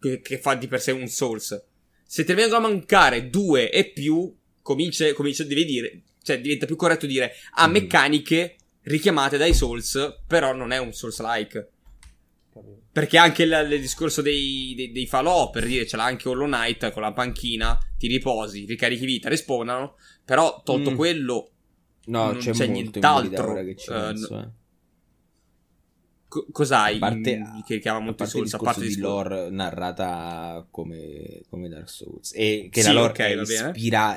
di per sé un Souls. Se te ne vengono a mancare due e più, comincia devi dire, cioè diventa più corretto dire meccaniche richiamate dai Souls, però non è un Souls-like. Perché anche il discorso dei falò, per dire, ce l'ha anche Hollow Knight con la panchina, ti riposi, ricarichi vita, respawnano, però tolto quello non c'è nient'altro. Cos'hai che richiama molti Souls, a parte di lore narrata come Dark Souls, e che sì, la lore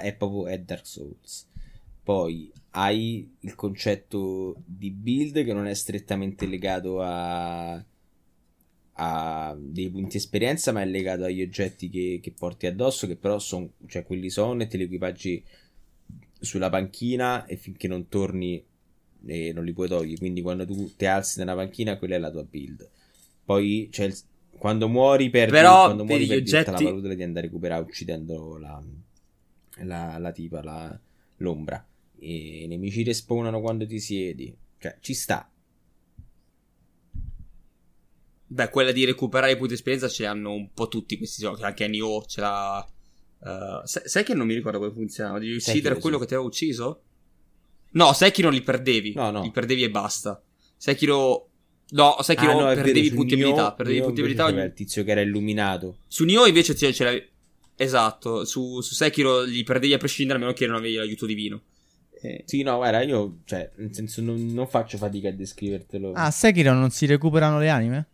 è proprio è Dark Souls. Poi hai il concetto di build che non è strettamente legato a dei punti esperienza, ma è legato agli oggetti che porti addosso, che però sono, cioè quelli sono, e te li equipaggi sulla panchina e finché non torni non li puoi togliere. Quindi quando tu ti alzi dalla panchina, quella è la tua build. Poi c'è quando muori perdi, però quando muori perdi oggetti... la valuta di andare a recuperare uccidendo la tipa, l'ombra. E i nemici respawnano quando ti siedi, cioè ci sta. Beh, quella di recuperare i punti esperienza ce l'hanno un po' tutti questi giochi, anche a Nioh ce l'ha. Sai che non mi ricordo come funzionava, devi uccidere quello che ti aveva ucciso? No, Sekiro li perdevi, li perdevi e basta. Sekiro perdevi i punti abilità, il tizio che era illuminato. Su Nioh invece ce l'avevi, esatto, su Sekiro li perdevi a prescindere, a meno che non avevi l'aiuto divino. Sì, no, guarda, io, cioè, nel senso, non faccio fatica a descrivertelo. Sekiro non si recuperano le anime?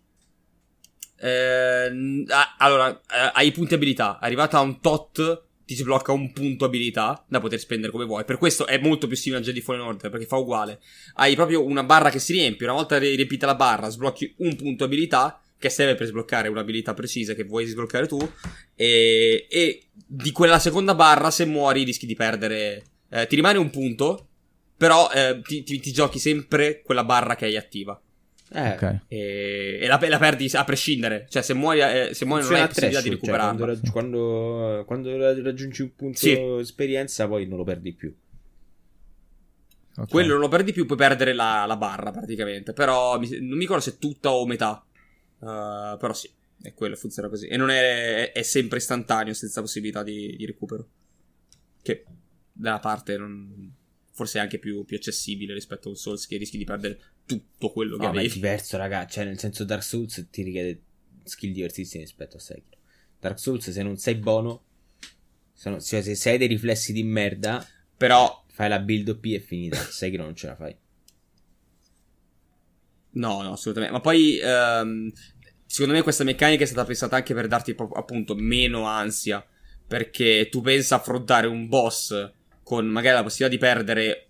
Allora, hai i punti abilità. Arrivata a un tot ti si blocca un punto abilità da poter spendere come vuoi. Per questo è molto più simile a Jedi Fallen Order, perché fa uguale. Hai proprio una barra che si riempie. Una volta riempita la barra, sblocchi un punto abilità che serve per sbloccare un'abilità precisa che vuoi sbloccare tu. E di quella seconda barra, se muori, rischi di perdere... ti rimane un punto, però ti giochi sempre quella barra che hai attiva. Okay. E la perdi a prescindere. Cioè, se muori non hai la possibilità di recuperarla. Cioè, quando raggiungi un punto esperienza, poi non lo perdi più. Okay. Quello non lo perdi più, puoi perdere la barra praticamente. Però non mi ricordo se è tutta o metà. Però sì, è quello, funziona così. E non è sempre istantaneo, senza possibilità di recupero. Che... dalla parte forse è anche più accessibile rispetto a un Souls, che rischi di perdere tutto quello che avevi. È diverso, raga, cioè nel senso, Dark Souls ti richiede skill diversissimi rispetto a Sekiro. Dark Souls, se non sei buono, se hai dei riflessi di merda, però fai la build OP e finita. Sekiro non ce la fai. No, assolutamente. Ma poi secondo me questa meccanica è stata pensata anche per darti appunto meno ansia, perché tu pensa affrontare un boss con magari la possibilità di perdere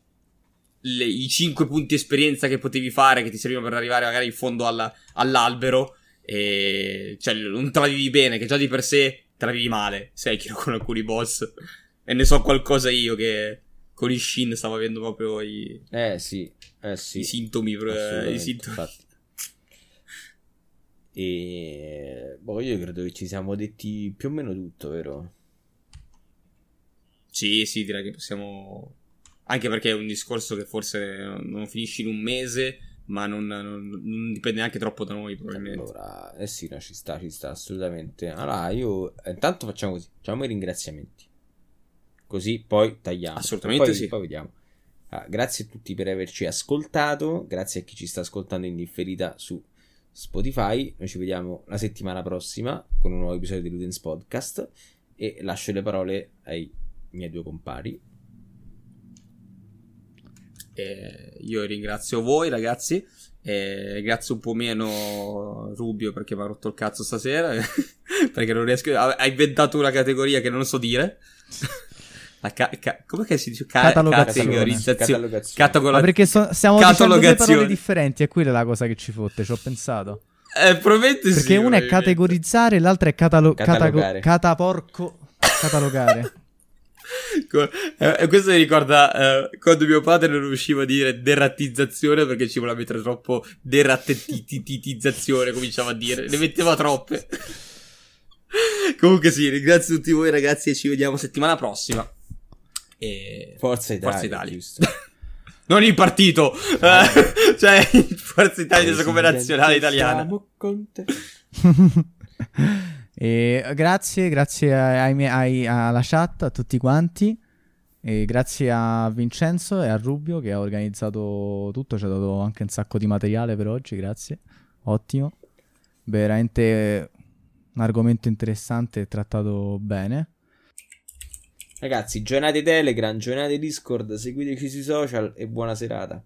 i 5 punti esperienza che potevi fare, che ti servivano per arrivare magari in fondo all'albero, e cioè non te la vivi bene, che già di per sé te la vivi male, Sekiro, con alcuni boss. E ne so qualcosa io, che con i Shin stavo avendo proprio i sintomi. E boh, io credo che ci siamo detti più o meno tutto, vero? Sì, direi che possiamo, anche perché è un discorso che forse non finisce in un mese, ma non dipende neanche troppo da noi probabilmente. Allora, sì, no, ci sta assolutamente. Allora, io intanto facciamo così, facciamo i ringraziamenti, così poi tagliamo. Assolutamente poi, sì. Poi vediamo. Allora, grazie a tutti per averci ascoltato, grazie a chi ci sta ascoltando in differita su Spotify. Noi ci vediamo la settimana prossima con un nuovo episodio di Ludens Podcast e lascio le parole ai miei due compari. Io ringrazio voi ragazzi, grazie un po' meno Rubio perché mi ha rotto il cazzo stasera perché non riesco, ha inventato una categoria che non so dire. Come che si dice? Catalogazione. Ma perché stiamo dicendo due parole differenti, è quella la cosa che ci fotte, ci ho pensato. Probabilmente perché sì, una è categorizzare, l'altra è catalogare. Questo mi ricorda quando mio padre non riusciva a dire derattizzazione perché ci voleva mettere troppo derattizzazione, cominciava a dire, ne metteva troppe. Comunque sì, ringrazio tutti voi ragazzi e ci vediamo settimana prossima. E Forza Italia. Giusto. Non il partito, cioè Forza Italia come nazionale italiana. Siamo con te. E grazie alla chat, a tutti quanti, e grazie a Vincenzo e a Rubio che ha organizzato tutto, ci ha dato anche un sacco di materiale per oggi, grazie, ottimo, veramente un argomento interessante e trattato bene. Ragazzi, giornate Telegram, giornate Discord, seguiteci sui social e buona serata.